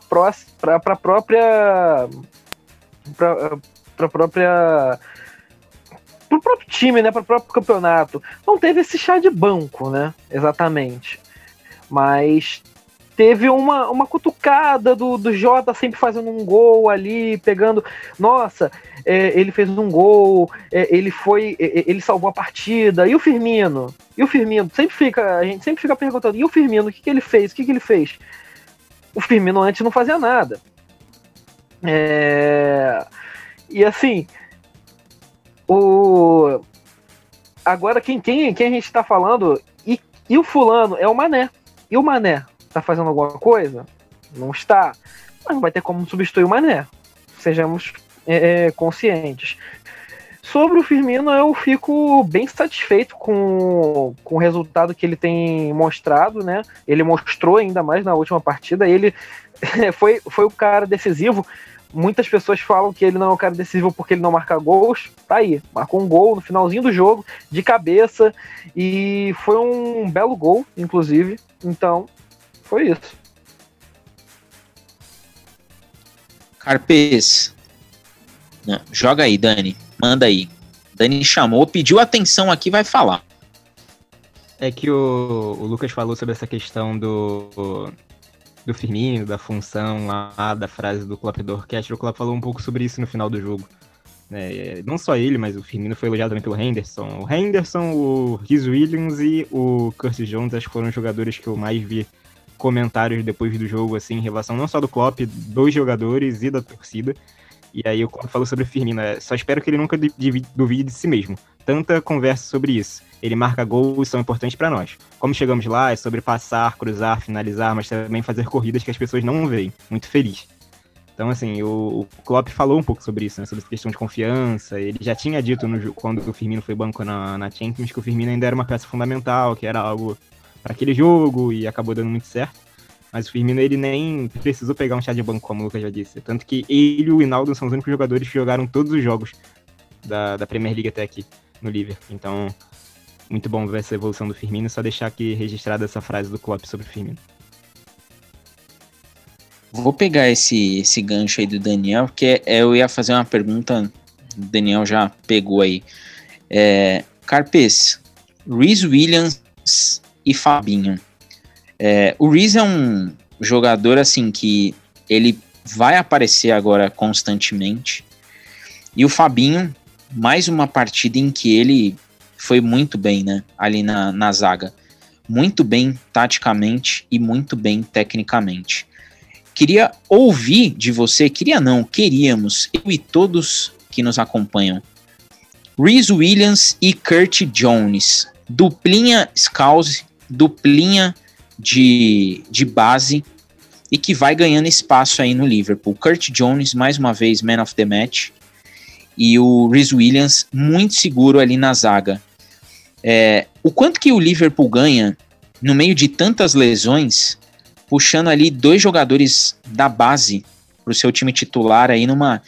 próprio time, né, pro próprio campeonato. Não teve esse chá de banco, né, exatamente, mas teve uma cutucada do Jota sempre fazendo um gol ali, pegando... Nossa, ele fez um gol, ele salvou a partida. E o Firmino? A gente sempre fica perguntando, e o Firmino, o que ele fez? O Firmino antes não fazia nada. E assim, agora quem a gente tá falando, e o fulano é o Mané. E o Mané tá fazendo alguma coisa? Não está. Mas não vai ter como substituir o Mané. Sejamos conscientes. Sobre o Firmino, eu fico bem satisfeito com o resultado que ele tem mostrado, né? Ele mostrou ainda mais na última partida. Ele foi o cara decisivo. Muitas pessoas falam que ele não é o cara decisivo porque ele não marca gols. Tá aí, marcou um gol no finalzinho do jogo, de cabeça. E foi um belo gol, inclusive. Então... foi isso. Carpes. Não, joga aí, Dani. Manda aí. Dani chamou, pediu atenção aqui, vai falar. É que o Lucas falou sobre essa questão do Firmino, da função lá, da frase do Klopp do Orquestra. O Klopp falou um pouco sobre isso no final do jogo. Não só ele, mas o Firmino foi elogiado também pelo Henderson. O Henderson, o Rhys Williams e o Curtis Jones, acho que foram os jogadores que eu mais vi comentários depois do jogo, assim, em relação não só do Klopp, dos jogadores e da torcida. E aí o Klopp falou sobre o Firmino, só espero que ele nunca duvide de si mesmo. Tanta conversa sobre isso. Ele marca gols, são importantes para nós. Como chegamos lá, é sobre passar, cruzar, finalizar, mas também fazer corridas que as pessoas não veem. Muito feliz. Então, assim, o Klopp falou um pouco sobre isso, né? Sobre essa questão de confiança. Ele já tinha dito quando o Firmino foi banco na Champions, que o Firmino ainda era uma peça fundamental, que era algo para aquele jogo, e acabou dando muito certo. Mas o Firmino, ele nem precisou pegar um chá de banco, como o Lucas já disse. Tanto que ele e o Hinaldo são os únicos jogadores que jogaram todos os jogos da Premier League até aqui. no Liverpool. Então, muito bom ver essa evolução do Firmino. Só deixar aqui registrada essa frase do Klopp sobre o Firmino. Vou pegar esse gancho aí do Daniel, porque eu ia fazer uma pergunta, o Daniel já pegou aí. Carpes, Reece Williams e Fabinho. O Reece é um jogador assim que ele vai aparecer agora constantemente, e o Fabinho, mais uma partida em que ele foi muito bem, né, ali na zaga, muito bem taticamente e muito bem tecnicamente. Queria ouvir de você, queríamos, eu e todos que nos acompanham, Reece Williams e Curtis Jones, duplinha Scouse, duplinha de base, e que vai ganhando espaço aí no Liverpool. Curtis Jones, mais uma vez, man of the match, e o Reece Williams muito seguro ali na zaga. O quanto que o Liverpool ganha no meio de tantas lesões, puxando ali dois jogadores da base para o seu time titular aí numa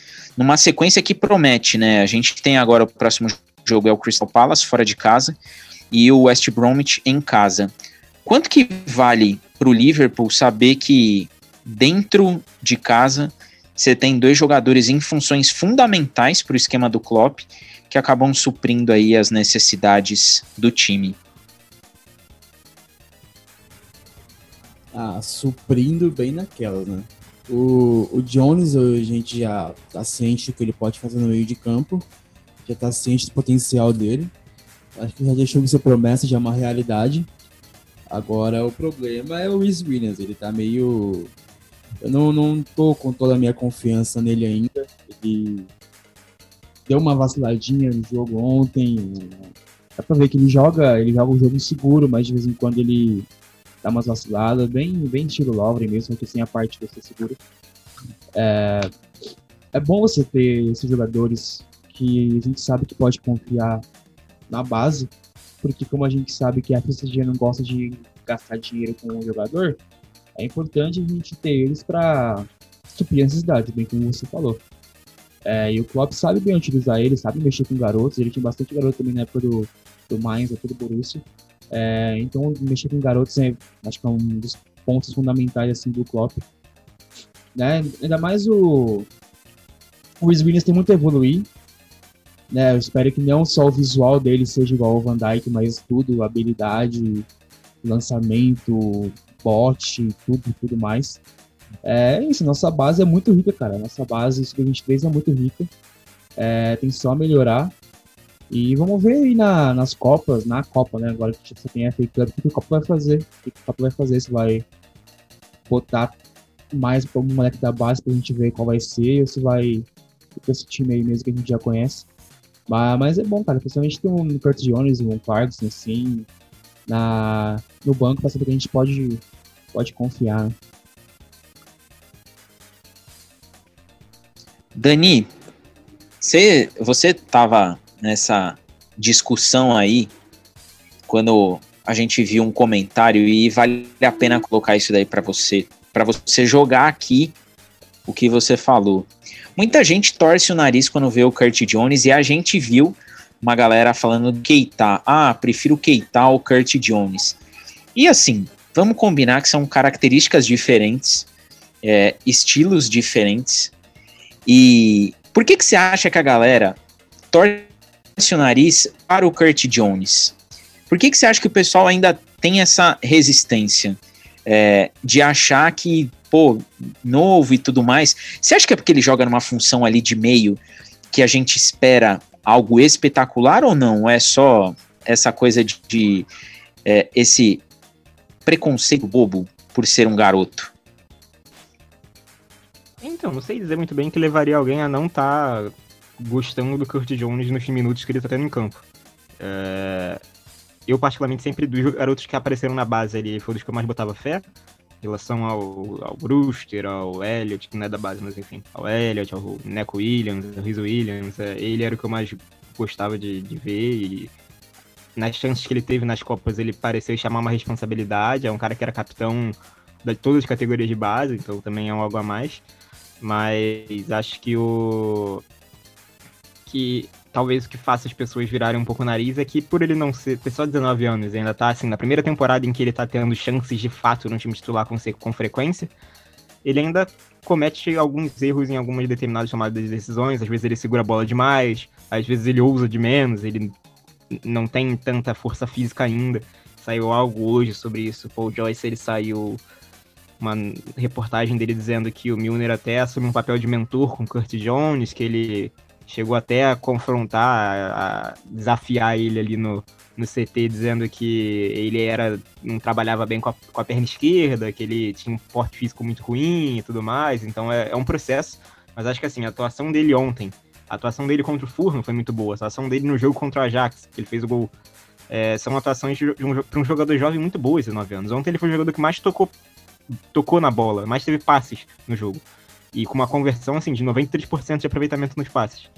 sequência que promete, né? A gente tem agora, o próximo jogo é o Crystal Palace fora de casa e o West Bromwich em casa. Quanto que vale para o Liverpool saber que dentro de casa você tem dois jogadores em funções fundamentais para o esquema do Klopp que acabam suprindo aí as necessidades do time? Suprindo bem naquelas, né? O Jones, a gente já tá ciente do que ele pode fazer no meio de campo, já tá ciente do potencial dele. Acho que já deixou de ser promessa, já é uma realidade. Agora o problema é o Reece Williams, ele tá meio... Eu não tô com toda a minha confiança nele ainda. Ele deu uma vaciladinha no jogo ontem. Dá pra ver que ele joga um jogo seguro, mas de vez em quando ele... dá umas vaciladas, bem estilo Lovren mesmo, que sem a parte você segura. É bom você ter esses jogadores que a gente sabe que pode confiar na base, porque como a gente sabe que a PSG não gosta de gastar dinheiro com o jogador, é importante a gente ter eles para suprir a necessidade, bem como você falou. E o Klopp sabe bem utilizar ele, sabe mexer com garotos, ele tinha bastante garoto também na época do Mainz, até do Borussia. Então, mexer com garotos acho que é um dos pontos fundamentais assim, do Klopp, né? Ainda mais o Reece Williams tem muito a evoluir, né? Eu espero que não só o visual dele seja igual ao Van Dijk, mas tudo, habilidade, lançamento, bote, tudo mais. Isso, nossa base é muito rica, cara. Nossa base sub-23 é muito rica, tem só a melhorar. E vamos ver aí nas Copas, na Copa, né? Agora que você tem a FA Club, o que o Copa vai fazer? Se vai botar mais para o moleque da base pra gente ver qual vai ser, ou se vai com esse time aí mesmo que a gente já conhece. Mas é bom, cara. Principalmente tem um Curtis Jones, um Ferguson, assim, no banco, para saber que a gente pode confiar. Dani, você tava nessa discussão aí, quando a gente viu um comentário, e vale a pena colocar isso daí para você jogar aqui o que você falou. Muita gente torce o nariz quando vê o Curtis Jones, e a gente viu uma galera falando do Keita. Prefiro Keita ao Curtis Jones. E assim, vamos combinar que são características diferentes, estilos diferentes. E por que você acha que a galera torce o nariz para o Curtis Jones? Por que você acha que o pessoal ainda tem essa resistência de achar que, novo e tudo mais? Você acha que é porque ele joga numa função ali de meio que a gente espera algo espetacular, ou não? É só essa coisa de esse preconceito bobo por ser um garoto? Então, não sei dizer muito bem que levaria alguém a não estar gostando do Curtis Jones nos minutos que ele tá tendo em campo. Eu, particularmente, sempre dos garotos que apareceram na base, ele foi dos que eu mais botava fé, em relação ao Brewster, ao Elliot, que não é da base, mas enfim, ao Elliot, ao Neco Williams, ao Rizzo Williams, ele era o que eu mais gostava de ver, e nas chances que ele teve nas Copas, ele pareceu chamar uma responsabilidade. É um cara que era capitão de todas as categorias de base, então também é um algo a mais, mas acho que talvez o que faça as pessoas virarem um pouco o nariz é que, por ele não ser, ter só 19 anos e ainda tá assim, na primeira temporada em que ele tá tendo chances de fato no time titular com frequência, ele ainda comete alguns erros em algumas determinadas tomadas de decisões, às vezes ele segura a bola demais, às vezes ele ousa de menos, ele não tem tanta força física ainda. Saiu algo hoje sobre isso, Paul Joyce, ele saiu uma reportagem dele dizendo que o Milner até assumiu um papel de mentor com o Curtis Jones, que ele chegou até a confrontar, a desafiar ele ali no CT, dizendo que ele não trabalhava bem com a perna esquerda, que ele tinha um porte físico muito ruim e tudo mais. Então é um processo, mas acho que assim, a atuação dele ontem, a atuação dele contra o Fulham foi muito boa, a atuação dele no jogo contra o Ajax, que ele fez o gol, são atuações para um jogador jovem muito boas, 19 anos. Ontem ele foi o jogador que mais tocou na bola, mais teve passes no jogo, e com uma conversão assim, de 93% de aproveitamento nos passes.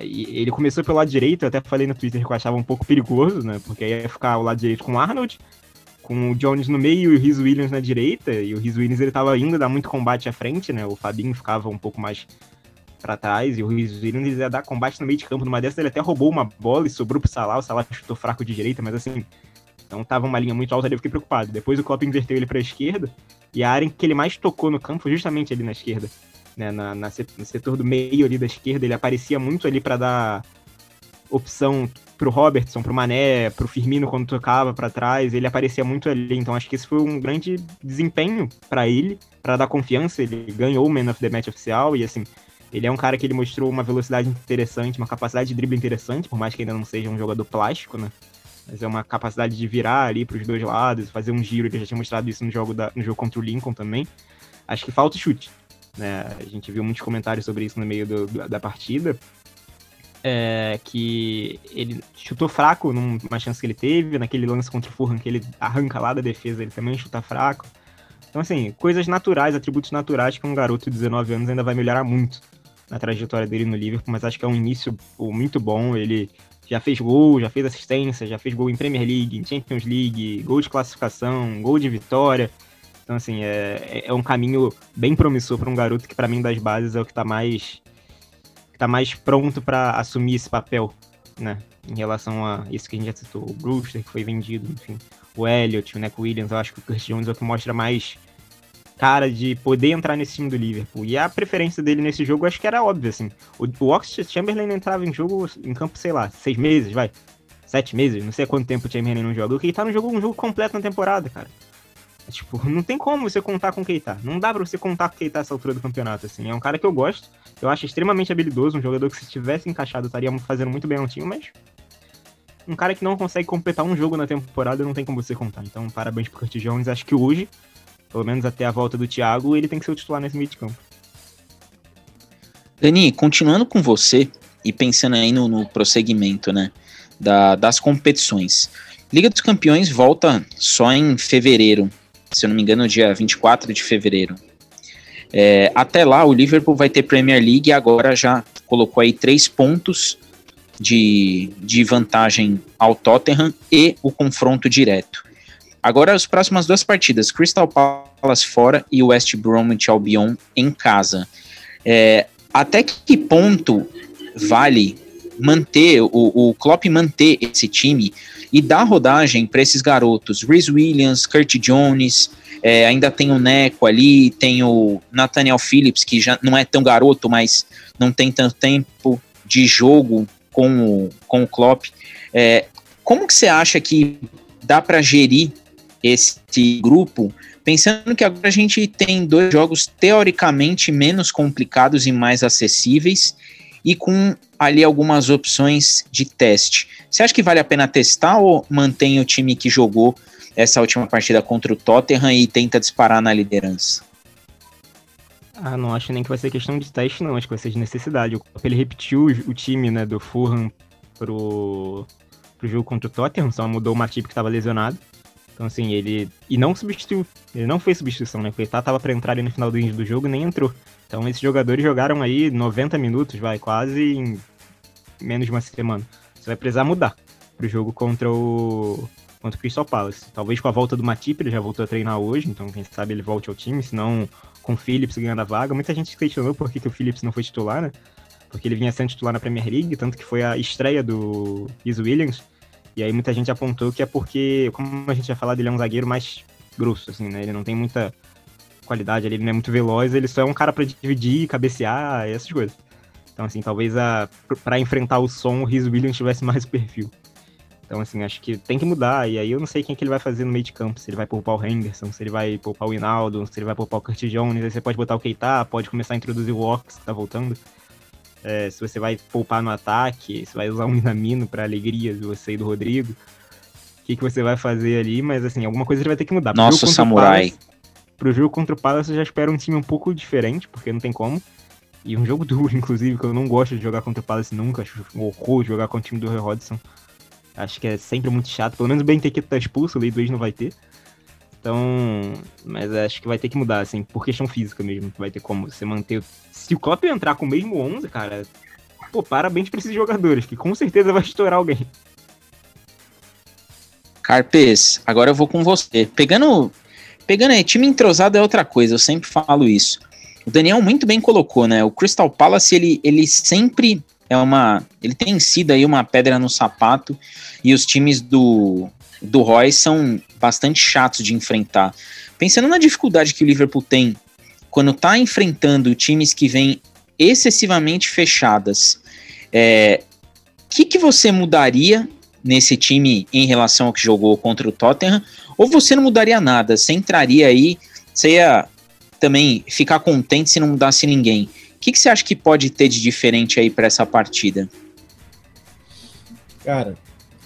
E ele começou pelo lado direito, eu até falei no Twitter que eu achava um pouco perigoso, né? Porque aí ia ficar o lado direito com o Arnold, com o Jones no meio e o Rhys Williams na direita, e o Rhys Williams ele tava indo dar muito combate à frente, né? O Fabinho ficava um pouco mais pra trás, e o Rhys Williams ia dar combate no meio de campo. Numa dessas ele até roubou uma bola e sobrou pro Salah, o Salah chutou fraco de direita, mas assim, então tava uma linha muito alta ali, eu fiquei preocupado. Depois o Klopp inverteu ele pra esquerda, e a área em que ele mais tocou no campo foi justamente ali na esquerda, né, no setor do meio ali da esquerda. Ele aparecia muito ali para dar opção pro Robertson, pro Mané, pro Firmino quando tocava para trás, ele aparecia muito ali. Então acho que esse foi um grande desempenho para ele, para dar confiança. Ele ganhou o Man of the Match oficial, e assim, ele é um cara que ele mostrou uma velocidade interessante, uma capacidade de drible interessante, por mais que ainda não seja um jogador plástico, né, mas é uma capacidade de virar ali pros dois lados, fazer um giro. Ele já tinha mostrado isso no jogo contra o Lincoln também. Acho que falta o chute, né? A gente viu muitos comentários sobre isso no meio da partida, que ele chutou fraco numa chance que ele teve, naquele lance contra o Fulham que ele arranca lá da defesa, ele também chuta fraco. Então assim, coisas naturais, atributos naturais que um garoto de 19 anos ainda vai melhorar muito na trajetória dele no Liverpool, mas acho que é um início muito bom. Ele já fez gol, já fez assistência, já fez gol em Premier League, em Champions League, gol de classificação, gol de vitória. Então, assim, é um caminho bem promissor para um garoto que, para mim, das bases, é o que está mais pronto para assumir esse papel, né? Em relação a isso que a gente já citou, o Brewster, que foi vendido, enfim, o Elliott, o Neck Williams. Eu acho que o Curtis Jones é o que mostra mais cara de poder entrar nesse time do Liverpool. E a preferência dele nesse jogo, acho que era óbvia, assim. O Oxlade-Chamberlain entrava em campo, sei lá, 6 meses, 7 meses, não sei há quanto tempo o Chamberlain não joga. O Keita não jogou um jogo completo na temporada, cara. Tipo, não tem como você contar com o Keita. Não dá pra você contar com o Keita essa altura do campeonato, assim. É um cara que eu gosto, eu acho extremamente habilidoso, um jogador que, se tivesse encaixado, estaria fazendo muito bem ao time, mas um cara que não consegue completar um jogo na temporada, não tem como você contar. Então, parabéns pro Curtis Jones. Acho que hoje, pelo menos até a volta do Thiago, ele tem que ser o titular nesse meio de campo. Dani, continuando com você e pensando aí no prosseguimento, né, das competições. Liga dos Campeões volta só em fevereiro, se eu não me engano, dia 24 de fevereiro. Até lá, o Liverpool vai ter Premier League e agora já colocou aí 3 pontos de vantagem ao Tottenham e o confronto direto. Agora, as próximas 2 partidas, Crystal Palace fora e West Bromwich Albion em casa. Até que ponto vale manter o Klopp manter esse time e dar rodagem para esses garotos? Rhys Williams, Curtis Jones, ainda tem o Neco ali, tem o Nathaniel Phillips, que já não é tão garoto, mas não tem tanto tempo de jogo com o Klopp. Como que você acha que dá para gerir esse grupo, pensando que agora a gente tem 2 jogos teoricamente menos complicados e mais acessíveis, e com ali algumas opções de teste? Você acha que vale a pena testar ou mantém o time que jogou essa última partida contra o Tottenham e tenta disparar na liderança? Não acho nem que vai ser questão de teste, não. Acho que vai ser de necessidade. Ele repetiu o time, né, do Fulham pro jogo contra o Tottenham, só mudou o Matip, que estava lesionado. Então, assim, E não substituiu. Ele não fez substituição, né? Porque ele tava pra entrar ali no final do jogo e nem entrou. Então, esses jogadores jogaram aí 90 minutos, quase em menos de uma semana. Você vai precisar mudar pro jogo contra o Crystal Palace. Talvez com a volta do Matip, ele já voltou a treinar hoje, então quem sabe ele volte ao time, senão com o Phillips ganhando a vaga. Muita gente questionou por que o Phillips não foi titular, né? porque ele vinha sendo titular na Premier League, tanto que foi a estreia do Rhys Williams, e aí muita gente apontou que é porque, como a gente já falou, ele é um zagueiro mais grosso, assim, né? Ele não tem muita qualidade, ele não é muito veloz, ele só é um cara pra dividir, cabecear, essas coisas. Então, assim, talvez pra enfrentar o som, o Rhys Williams tivesse mais perfil. Então, assim, acho que tem que mudar. E aí eu não sei quem é que ele vai fazer no meio de campo. Se ele vai poupar o Henderson, se ele vai poupar o Hinaldo, se ele vai poupar o Curtis Jones. Aí você pode botar o Keita, pode começar a introduzir o Ox, que tá voltando. Se você vai poupar no ataque, se vai usar um Minamino pra alegria de você e do Rodrigo. O que você vai fazer ali? Mas, assim, alguma coisa ele vai ter que mudar. Nossa, Samurai! Pro jogo contra o Palace eu já espero um time um pouco diferente, porque não tem como. E um jogo duro, inclusive, que eu não gosto de jogar contra o Palace nunca. Acho um horror jogar contra o time do Roy Hodgson. Acho que é sempre muito chato. Pelo menos o Bentequito tá expulso, o Leidois não vai ter. Então, mas acho que vai ter que mudar, assim, por questão física mesmo. Vai ter como você manter... Se o Klopp entrar com o mesmo 11, cara, pô, parabéns pra esses jogadores, que com certeza vai estourar alguém. Carpes, agora eu vou com você. Pegando aí, time entrosado é outra coisa, eu sempre falo isso. O Daniel muito bem colocou, né? O Crystal Palace, ele sempre é uma... Ele tem sido aí uma pedra no sapato, e os times do Roy são bastante chatos de enfrentar. Pensando na dificuldade que o Liverpool tem quando tá enfrentando times que vêm excessivamente fechadas, que você mudaria nesse time em relação ao que jogou contra o Tottenham? Ou você não mudaria nada? Você entraria aí, você ia... também ficar contente se não mudasse ninguém. O que você acha que pode ter de diferente aí para essa partida? Cara,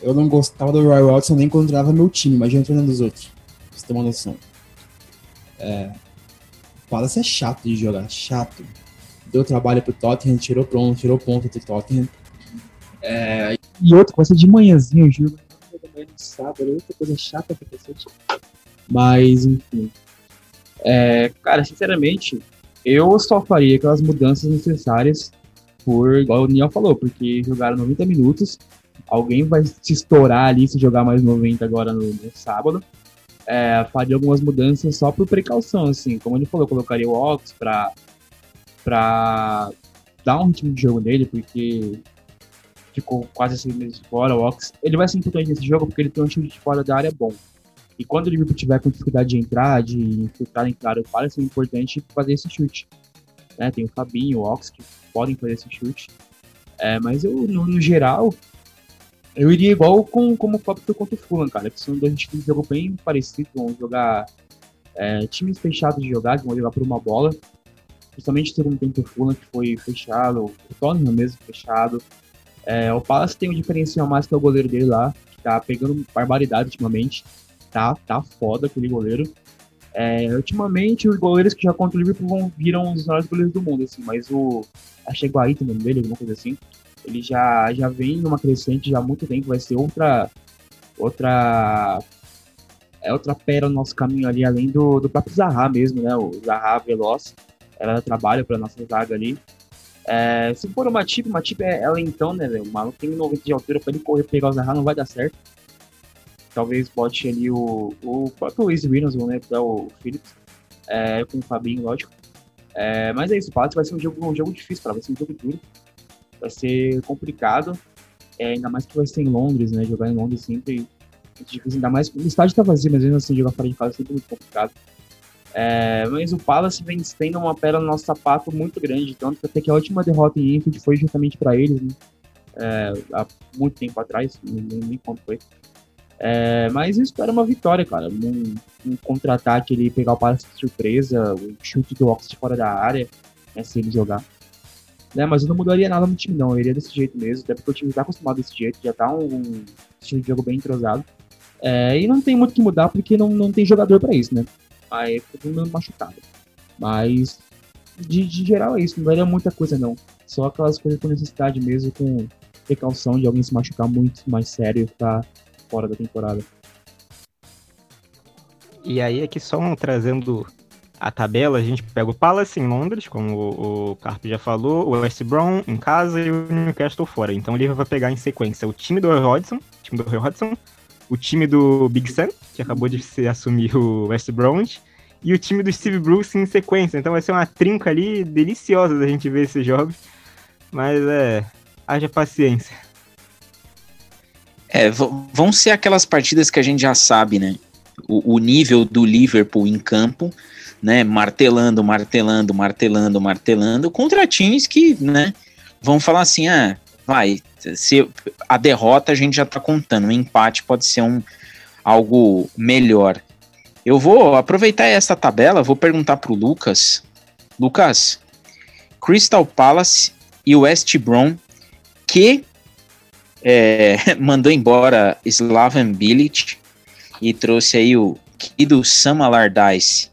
eu não gostava do Roy Hodgson, nem encontrava meu time, mas já entrou nos outros. Pra você ter uma noção. O Palace é chato de jogar, chato. Deu trabalho pro Tottenham, tirou ponto pro Tottenham. E outra coisa de manhãzinha, eu juro. Manhã no sábado, outra coisa chata que aconteceu. Mas, enfim... cara, sinceramente, eu só faria aquelas mudanças necessárias igual o Daniel falou, porque jogaram 90 minutos, alguém vai se estourar ali se jogar mais 90 agora no sábado. Faria algumas mudanças só por precaução, assim, como ele falou, eu colocaria o Ox pra dar um ritmo de jogo nele, porque ficou quase 6 meses fora. O Ox, ele vai ser importante nesse jogo porque ele tem um chute de fora da área bom. E quando o Liverpool tiver com dificuldade de entrar, de infiltrar em claro, parece importante fazer esse chute. Né? Tem o Fabinho, o Ox, que podem fazer esse chute. Mas eu, no geral, eu iria igual como o Klopp contra o Fulham, cara. Que são dois times que jogam bem parecido, vão jogar times fechados de jogar, que vão jogar por uma bola. Justamente todo mundo tem o Fulham, que foi fechado, o Tottenham mesmo fechado. O Palace tem um diferencial mais que é o goleiro dele lá, que tá pegando barbaridade ultimamente. Tá foda aquele goleiro. Ultimamente, os goleiros que já contra o Liverpool viram os melhores goleiros do mundo, assim, mas achei o Aita também dele, alguma coisa assim. Ele já vem numa crescente já há muito tempo, vai ser outra pera no nosso caminho ali, além do próprio Zaha mesmo, né? O Zaha veloz, ela trabalha pra nossa zaga ali. Se for uma Matip é lentão, né, velho? O maluco tem 90 de altura, pra ele correr pegar o Zaha não vai dar certo. Talvez bote ali o próprio Easy Williams, né, o Phillips, com o Fabinho, lógico. Mas é isso, o Palace vai ser um jogo difícil, cara, vai ser um jogo duro, vai ser complicado, ainda mais que vai ser em Londres, né, jogar em Londres sempre é difícil, ainda mais o estádio tá vazio, mas mesmo assim jogar fora de casa é sempre muito complicado. Mas o Palace vem tendo uma pedra no nosso sapato muito grande, tanto até que a última derrota em Anfield foi justamente para eles, né, há muito tempo atrás, nem quanto foi. Mas eu espero uma vitória, cara. Um contra-ataque ali, pegar o passe de surpresa, o chute do Ox de fora da área, se ele jogar. Mas eu não mudaria nada no time, não. Eu iria desse jeito mesmo, até porque o time tá acostumado desse jeito, já tá um estilo de jogo bem entrosado. E não tem muito o que mudar porque não tem jogador pra isso, né? Aí fica todo mundo machucado. Mas, de geral, é isso. Não daria muita coisa, não. Só aquelas coisas com necessidade mesmo, com precaução de alguém se machucar muito mais sério e ficar fora da temporada. E aí aqui só trazendo a tabela, a gente pega o Palace em Londres, como o Carpe já falou, o West Brom em casa e o Newcastle fora. Então o Liverpool vai pegar em sequência o time do Hodgson, o time do Big Sam, que acabou de se assumir o West Bromwich, e o time do Steve Bruce em sequência. Então vai ser uma trinca ali deliciosa da gente ver esses jogos. Mas haja paciência. Vão ser aquelas partidas que a gente já sabe, né? O nível do Liverpool em campo, né? Martelando, contra times que, né, vão falar assim, se a derrota a gente já tá contando, o empate pode ser algo melhor. Eu vou aproveitar essa tabela, vou perguntar pro Lucas. Lucas, Crystal Palace e West Brom, que mandou embora Slaven Bilic e trouxe aí o Kido Sam Allardyce.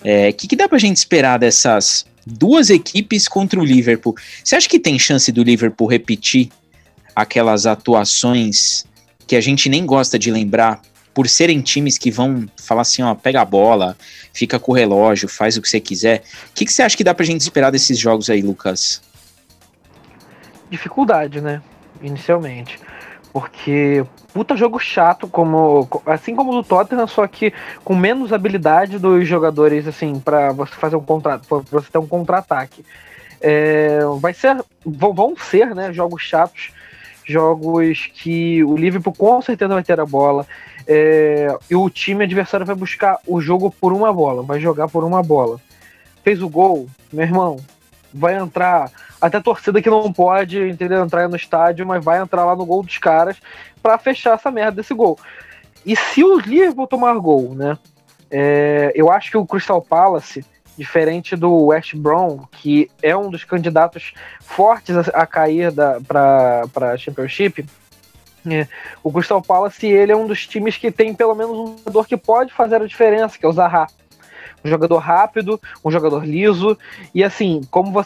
O que dá pra gente esperar dessas duas equipes contra o Liverpool? Você acha que tem chance do Liverpool repetir aquelas atuações que a gente nem gosta de lembrar, por serem times que vão falar assim, pega a bola, fica com o relógio, faz o que você quiser? O que você acha que dá pra gente esperar desses jogos aí, Lucas? Dificuldade, né? Inicialmente. Porque puta jogo chato, assim como do Tottenham, só que com menos habilidade dos jogadores, assim, pra você fazer pra você ter um contra-ataque. Vão ser, né, jogos chatos, jogos que o Liverpool com certeza vai ter a bola, e o time adversário vai buscar o jogo por uma bola, vai jogar por uma bola. Fez o gol, meu irmão, vai entrar, até a torcida que não pode, entendeu, entrar no estádio, mas vai entrar lá no gol dos caras pra fechar essa merda desse gol. E se o Liverpool tomar gol, né, eu acho que o Crystal Palace, diferente do West Brom, que é um dos candidatos fortes a cair para a Championship, o Crystal Palace ele é um dos times que tem pelo menos um jogador que pode fazer a diferença, que é o Zaha. Um jogador rápido, um jogador liso, e assim, como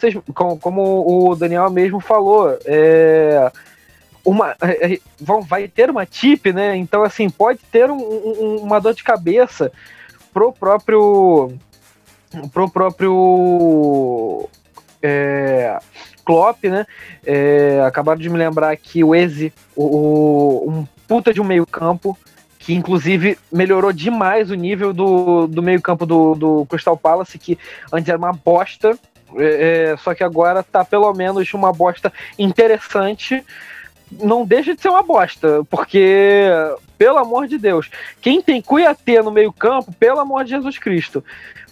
o Daniel mesmo falou, vai ter uma tip, né? Então assim, pode ter uma dor de cabeça pro próprio Klopp, né? Acabaram de me lembrar que o Eze, um puta de um meio campo, que inclusive melhorou demais o nível do meio campo do Crystal Palace, que antes era uma bosta, só que agora tá pelo menos uma bosta interessante. Não deixa de ser uma bosta, porque, pelo amor de Deus, quem tem Konaté no meio campo, pelo amor de Jesus Cristo.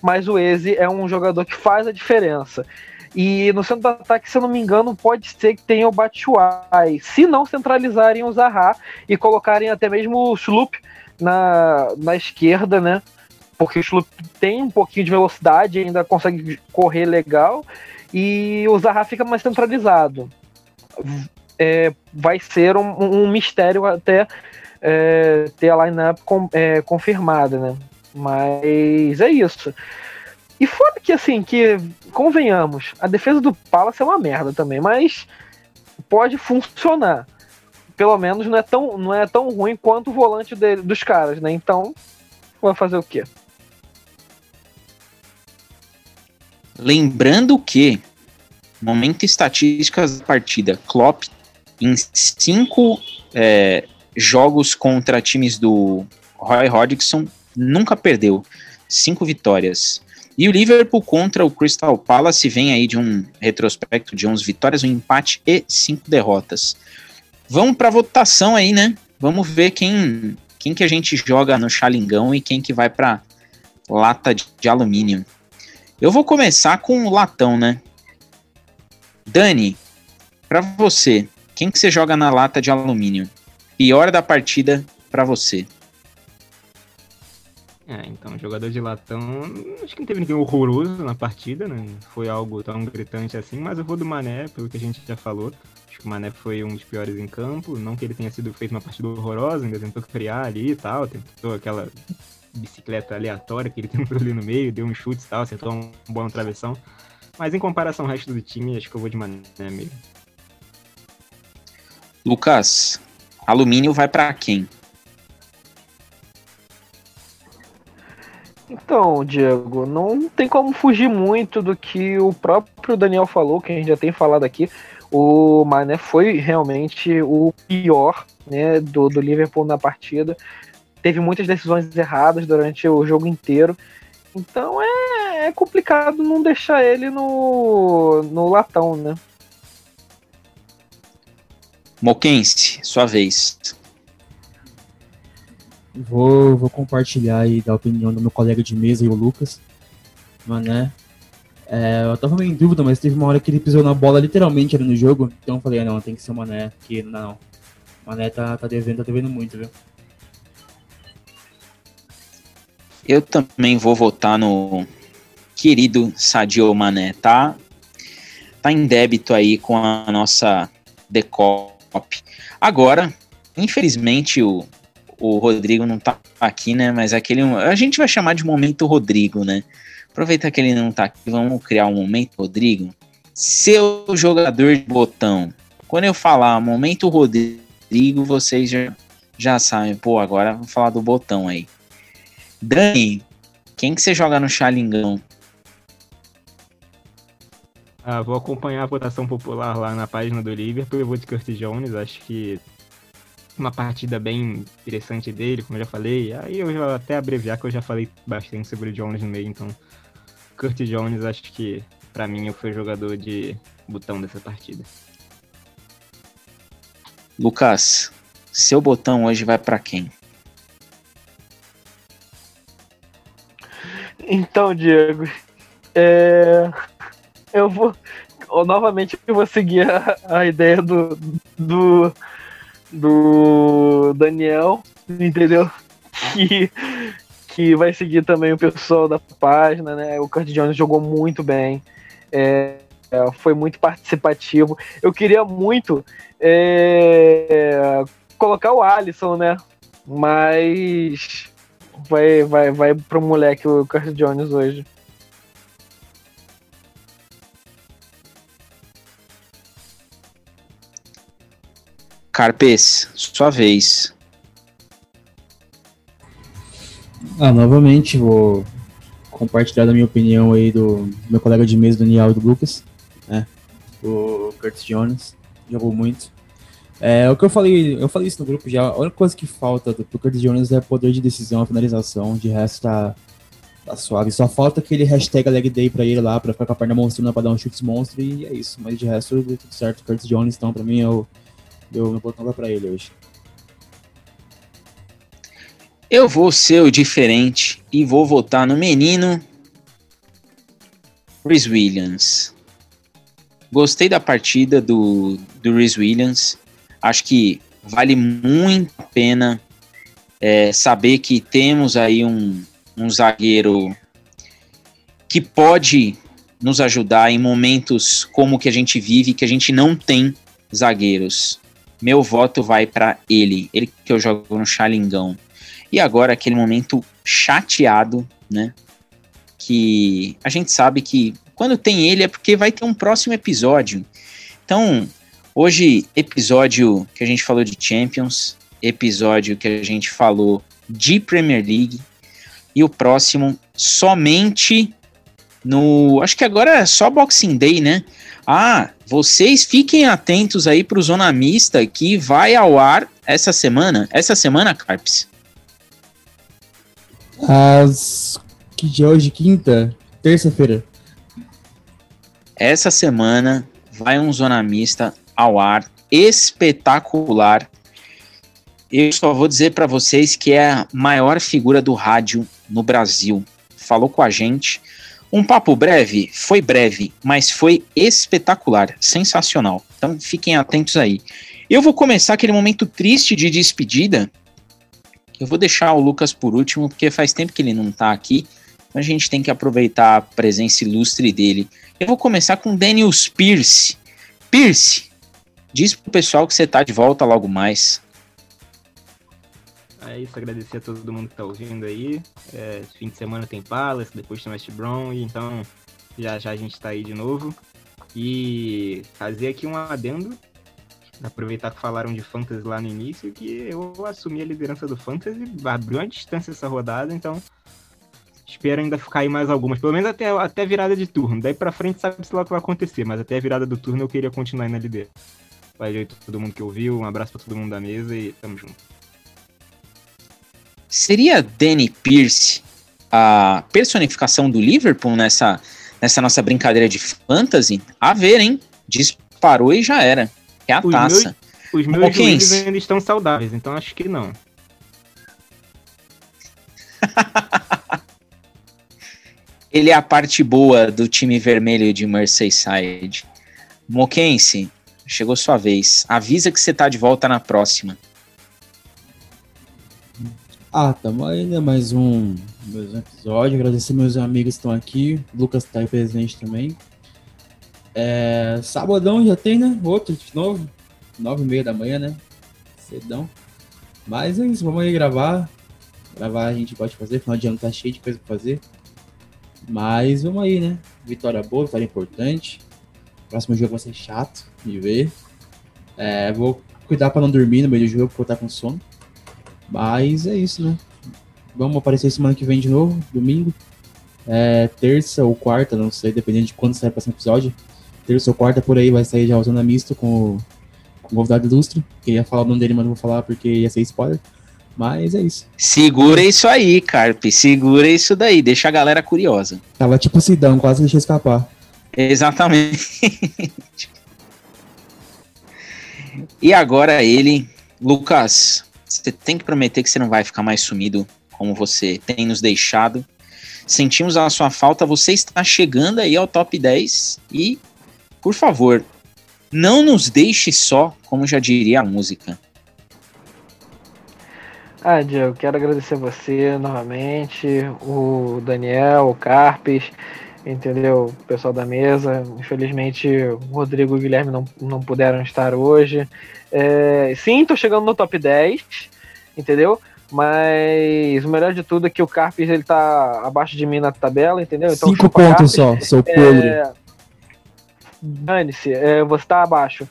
Mas o Eze é um jogador que faz a diferença. E no centro do ataque, se eu não me engano, pode ser que tenha o Batshuayi, se não centralizarem o Zaha e colocarem até mesmo o Schlupp na esquerda, né? Porque o Schlupp tem um pouquinho de velocidade, ainda consegue correr legal, e o Zaha fica mais centralizado. Vai ser um mistério até ter a line-up confirmada, né? Mas é isso. E fora que, assim, que convenhamos, a defesa do Palace é uma merda também, mas pode funcionar. Pelo menos não é tão ruim quanto o volante dos caras, né? Então, vai fazer o quê? Lembrando que, momento estatísticas da partida, Klopp, em 5 jogos contra times do Roy Hodgson, nunca perdeu. 5 vitórias. E o Liverpool contra o Crystal Palace vem aí de um retrospecto de 11 vitórias, um empate e 5 derrotas. Vamos para a votação aí, né? Vamos ver quem que a gente joga no Xalingão e quem que vai para lata de alumínio. Eu vou começar com o latão, né? Dani, para você, quem que você joga na lata de alumínio? Pior da partida para você. Então, jogador de latão, acho que não teve ninguém horroroso na partida, né? Foi algo tão gritante assim, mas eu vou do Mané, pelo que a gente já falou. Acho que o Mané foi um dos piores em campo, não que ele tenha feito uma partida horrorosa, ainda tentou criar ali e tal, tentou aquela bicicleta aleatória que ele tentou ali no meio, deu um chute e tal, acertou uma bola na travessão. Mas em comparação ao resto do time, acho que eu vou de Mané mesmo. Lucas, alumínio vai pra quem? Então, Diego, não tem como fugir muito do que o próprio Daniel falou, que a gente já tem falado aqui. O Mané foi realmente o pior, né, do Liverpool na partida. Teve muitas decisões erradas durante o jogo inteiro. Então é complicado não deixar ele no latão, né? Moquense, sua vez. Vou compartilhar aí da opinião do meu colega de mesa, o Lucas Mané. Eu tava meio em dúvida, mas teve uma hora que ele pisou na bola literalmente ali no jogo. Então eu falei, não, tem que ser o Mané, que não. O Mané tá devendo muito, viu? Eu também vou votar no querido Sadio Mané, tá? Tá em débito aí com a nossa Decop. Agora, infelizmente, o Rodrigo não tá aqui, né? Mas aquele, a gente vai chamar de momento Rodrigo, né? Aproveitar que ele não tá aqui, vamos criar um momento Rodrigo. Seu jogador de botão. Quando eu falar momento Rodrigo, vocês já sabem. Pô, agora vou falar do botão aí. Dani, quem que você joga no Xalingão? Vou acompanhar a votação popular lá na página do Liverpool. Eu vou de Curtis Jones, acho que uma partida bem interessante dele, como eu já falei. Aí eu vou até abreviar, que eu já falei bastante sobre o Jones no meio, então Curtis Jones, acho que pra mim foi o jogador de botão dessa partida. Lucas, seu botão hoje vai pra quem? Então, Diego, eu vou novamente, eu vou seguir a ideia do Daniel, entendeu? Que vai seguir também o pessoal da página, né? O Curtis Jones jogou muito bem, foi muito participativo. Eu queria muito colocar o Alisson, né? Mas vai pro moleque o Curtis Jones hoje. Carpes, sua vez. Novamente vou compartilhar da minha opinião aí do meu colega de mesa, Daniel, e do Lucas, né? O Curtis Jones jogou muito. O que eu falei isso no grupo já, a única coisa que falta do Curtis Jones é poder de decisão, finalização, de resto tá suave. Só falta aquele hashtag leg day pra ele lá, pra ficar com a perna monstrona, pra dar um chute monstro, e é isso. Mas de resto, tudo certo, o Curtis Jones, então pra mim é o... Deu meu botão lá pra ele hoje. Eu vou ser o diferente e vou votar no menino Reece Williams. Gostei da partida do Reece Williams. Acho que vale muito a pena saber que temos aí um zagueiro que pode nos ajudar em momentos como que a gente vive, que a gente não tem zagueiros. Meu voto vai para ele que eu jogo no Xalingão. E agora aquele momento chateado, né? Que a gente sabe que quando tem ele é porque vai ter um próximo episódio. Então, hoje, episódio que a gente falou de Champions, episódio que a gente falou de Premier League, e o próximo somente no... Acho que agora é só Boxing Day, né? Vocês fiquem atentos aí pro Zona Mista, que vai ao ar essa semana. Essa semana, Carpes? Que dia hoje? Quinta? Terça-feira. Essa semana vai um Zona Mista ao ar espetacular. Eu só vou dizer para vocês que é a maior figura do rádio no Brasil. Falou com a gente. Um papo breve, foi breve, mas foi espetacular, sensacional. Então fiquem atentos aí. Eu vou começar aquele momento triste de despedida. Eu vou deixar o Lucas por último, porque faz tempo que ele não tá aqui. Então a gente tem que aproveitar a presença ilustre dele. Eu vou começar com Daniel Pearce. Pearce, diz pro pessoal que você tá de volta logo mais. É isso, agradecer a todo mundo que tá ouvindo aí. Fim de semana tem Palace, depois tem West Brom, então já a gente tá aí de novo. E fazer aqui um adendo, aproveitar que falaram de Fantasy lá no início, que eu assumi a liderança do Fantasy, abriu uma distância essa rodada, então espero ainda ficar aí mais algumas, pelo menos até a virada de turno. Daí pra frente sabe-se lá o que vai acontecer, mas até a virada do turno eu queria continuar aí na liderança. Valeu a todo mundo que ouviu, um abraço pra todo mundo da mesa e tamo junto. Seria Danny Pearce a personificação do Liverpool nessa nossa brincadeira de fantasy? A ver, hein? Disparou e já era. É a taça. Os meus joelhos ainda estão saudáveis, então acho que não. Ele é a parte boa do time vermelho de Merseyside. Moquense, chegou sua vez. Avisa que você tá de volta na próxima. Ah, tamo aí, né? Mais um episódio. Agradecer meus amigos que estão aqui. Lucas tá aí presente também. Sabadão já tem, né? Outro de novo. 9:30 da manhã, né? Cedão. Mas é isso, vamos aí gravar. Gravar a gente pode fazer, final de ano tá cheio de coisa pra fazer. Mas vamos aí, né? Vitória boa, vitória importante. Próximo jogo vai ser chato de ver. Vou cuidar pra não dormir no meio do jogo, porque eu tá com sono. Mas é isso, né? Vamos aparecer semana que vem de novo, domingo. Terça ou quarta, não sei, dependendo de quando sair o próximo episódio. Terça ou quarta, por aí, vai sair já usando a misto com o convidado ilustre. Eu ia falar o nome dele, mas não vou falar porque ia ser spoiler. Mas é isso. Segura isso aí, Carpe. Segura isso daí. Deixa a galera curiosa. Tava tipo Sidão, quase deixei escapar. Exatamente. E agora ele... Lucas, você tem que prometer que você não vai ficar mais sumido como você tem nos deixado. Sentimos a sua falta. Você está chegando aí ao top 10. E, por favor, não nos deixe só, como já diria a música. Ah, Diego, quero agradecer você novamente, o Daniel, o Carpes, entendeu? O pessoal da mesa. Infelizmente, o Rodrigo e o Guilherme não puderam estar hoje. Sim, tô chegando no top 10, entendeu? Mas o melhor de tudo é que o Carpes, ele tá abaixo de mim na tabela, entendeu? Então, 5 pontos só, sou podre. Dane-se, você tá abaixo.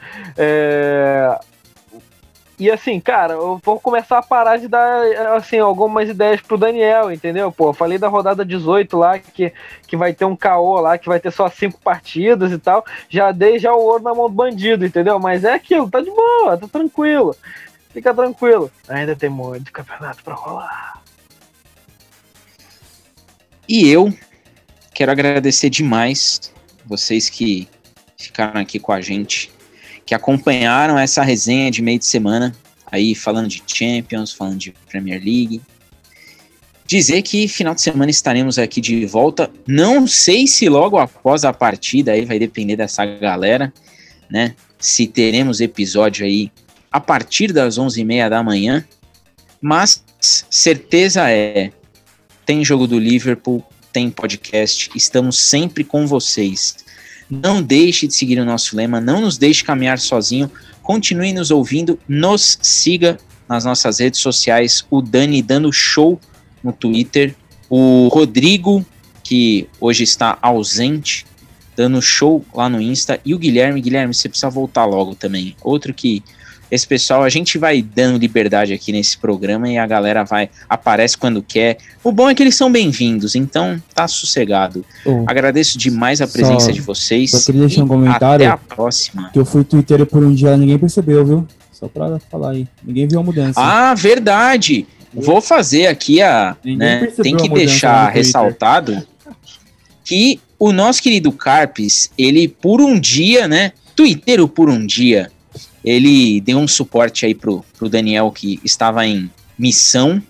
E assim, cara, eu vou começar a parar de dar, assim, algumas ideias pro Daniel, entendeu? Pô, eu falei da rodada 18 lá, que vai ter um caô lá, que vai ter só 5 partidas e tal. Já dei já o ouro na mão do bandido, entendeu? Mas é aquilo, tá de boa, tá tranquilo. Fica tranquilo. Ainda tem muito campeonato pra rolar. E eu quero agradecer demais vocês que ficaram aqui com a gente, que acompanharam essa resenha de meio de semana, aí falando de Champions, falando de Premier League. Dizer que final de semana estaremos aqui de volta, não sei se logo após a partida, aí vai depender dessa galera, né, se teremos episódio aí a partir das 11:30 da manhã, mas certeza tem jogo do Liverpool, tem podcast, estamos sempre com vocês. Não deixe de seguir o nosso lema, não nos deixe caminhar sozinho, continue nos ouvindo, nos siga nas nossas redes sociais, o Dani dando show no Twitter, o Rodrigo, que hoje está ausente, dando show lá no Insta, e o Guilherme, você precisa voltar logo também, outro que, esse pessoal, a gente vai dando liberdade aqui nesse programa e a galera aparece quando quer. O bom é que eles são bem-vindos, então tá sossegado. Agradeço demais a presença de vocês. Só queria deixar um comentário. Até a próxima. Que eu fui Twitter por um dia, ninguém percebeu, viu? Só pra falar aí. Ninguém viu a mudança. Ah, verdade! Vou fazer aqui a... Né, tem que deixar ressaltado que o nosso querido Carpes, ele por um dia, né? Twitter por um dia. Ele deu um suporte aí pro Daniel, que estava em missão,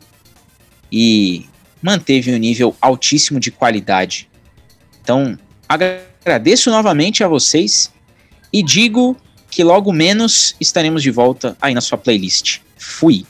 e manteve um nível altíssimo de qualidade. Então, agradeço novamente a vocês e digo que logo menos estaremos de volta aí na sua playlist. Fui!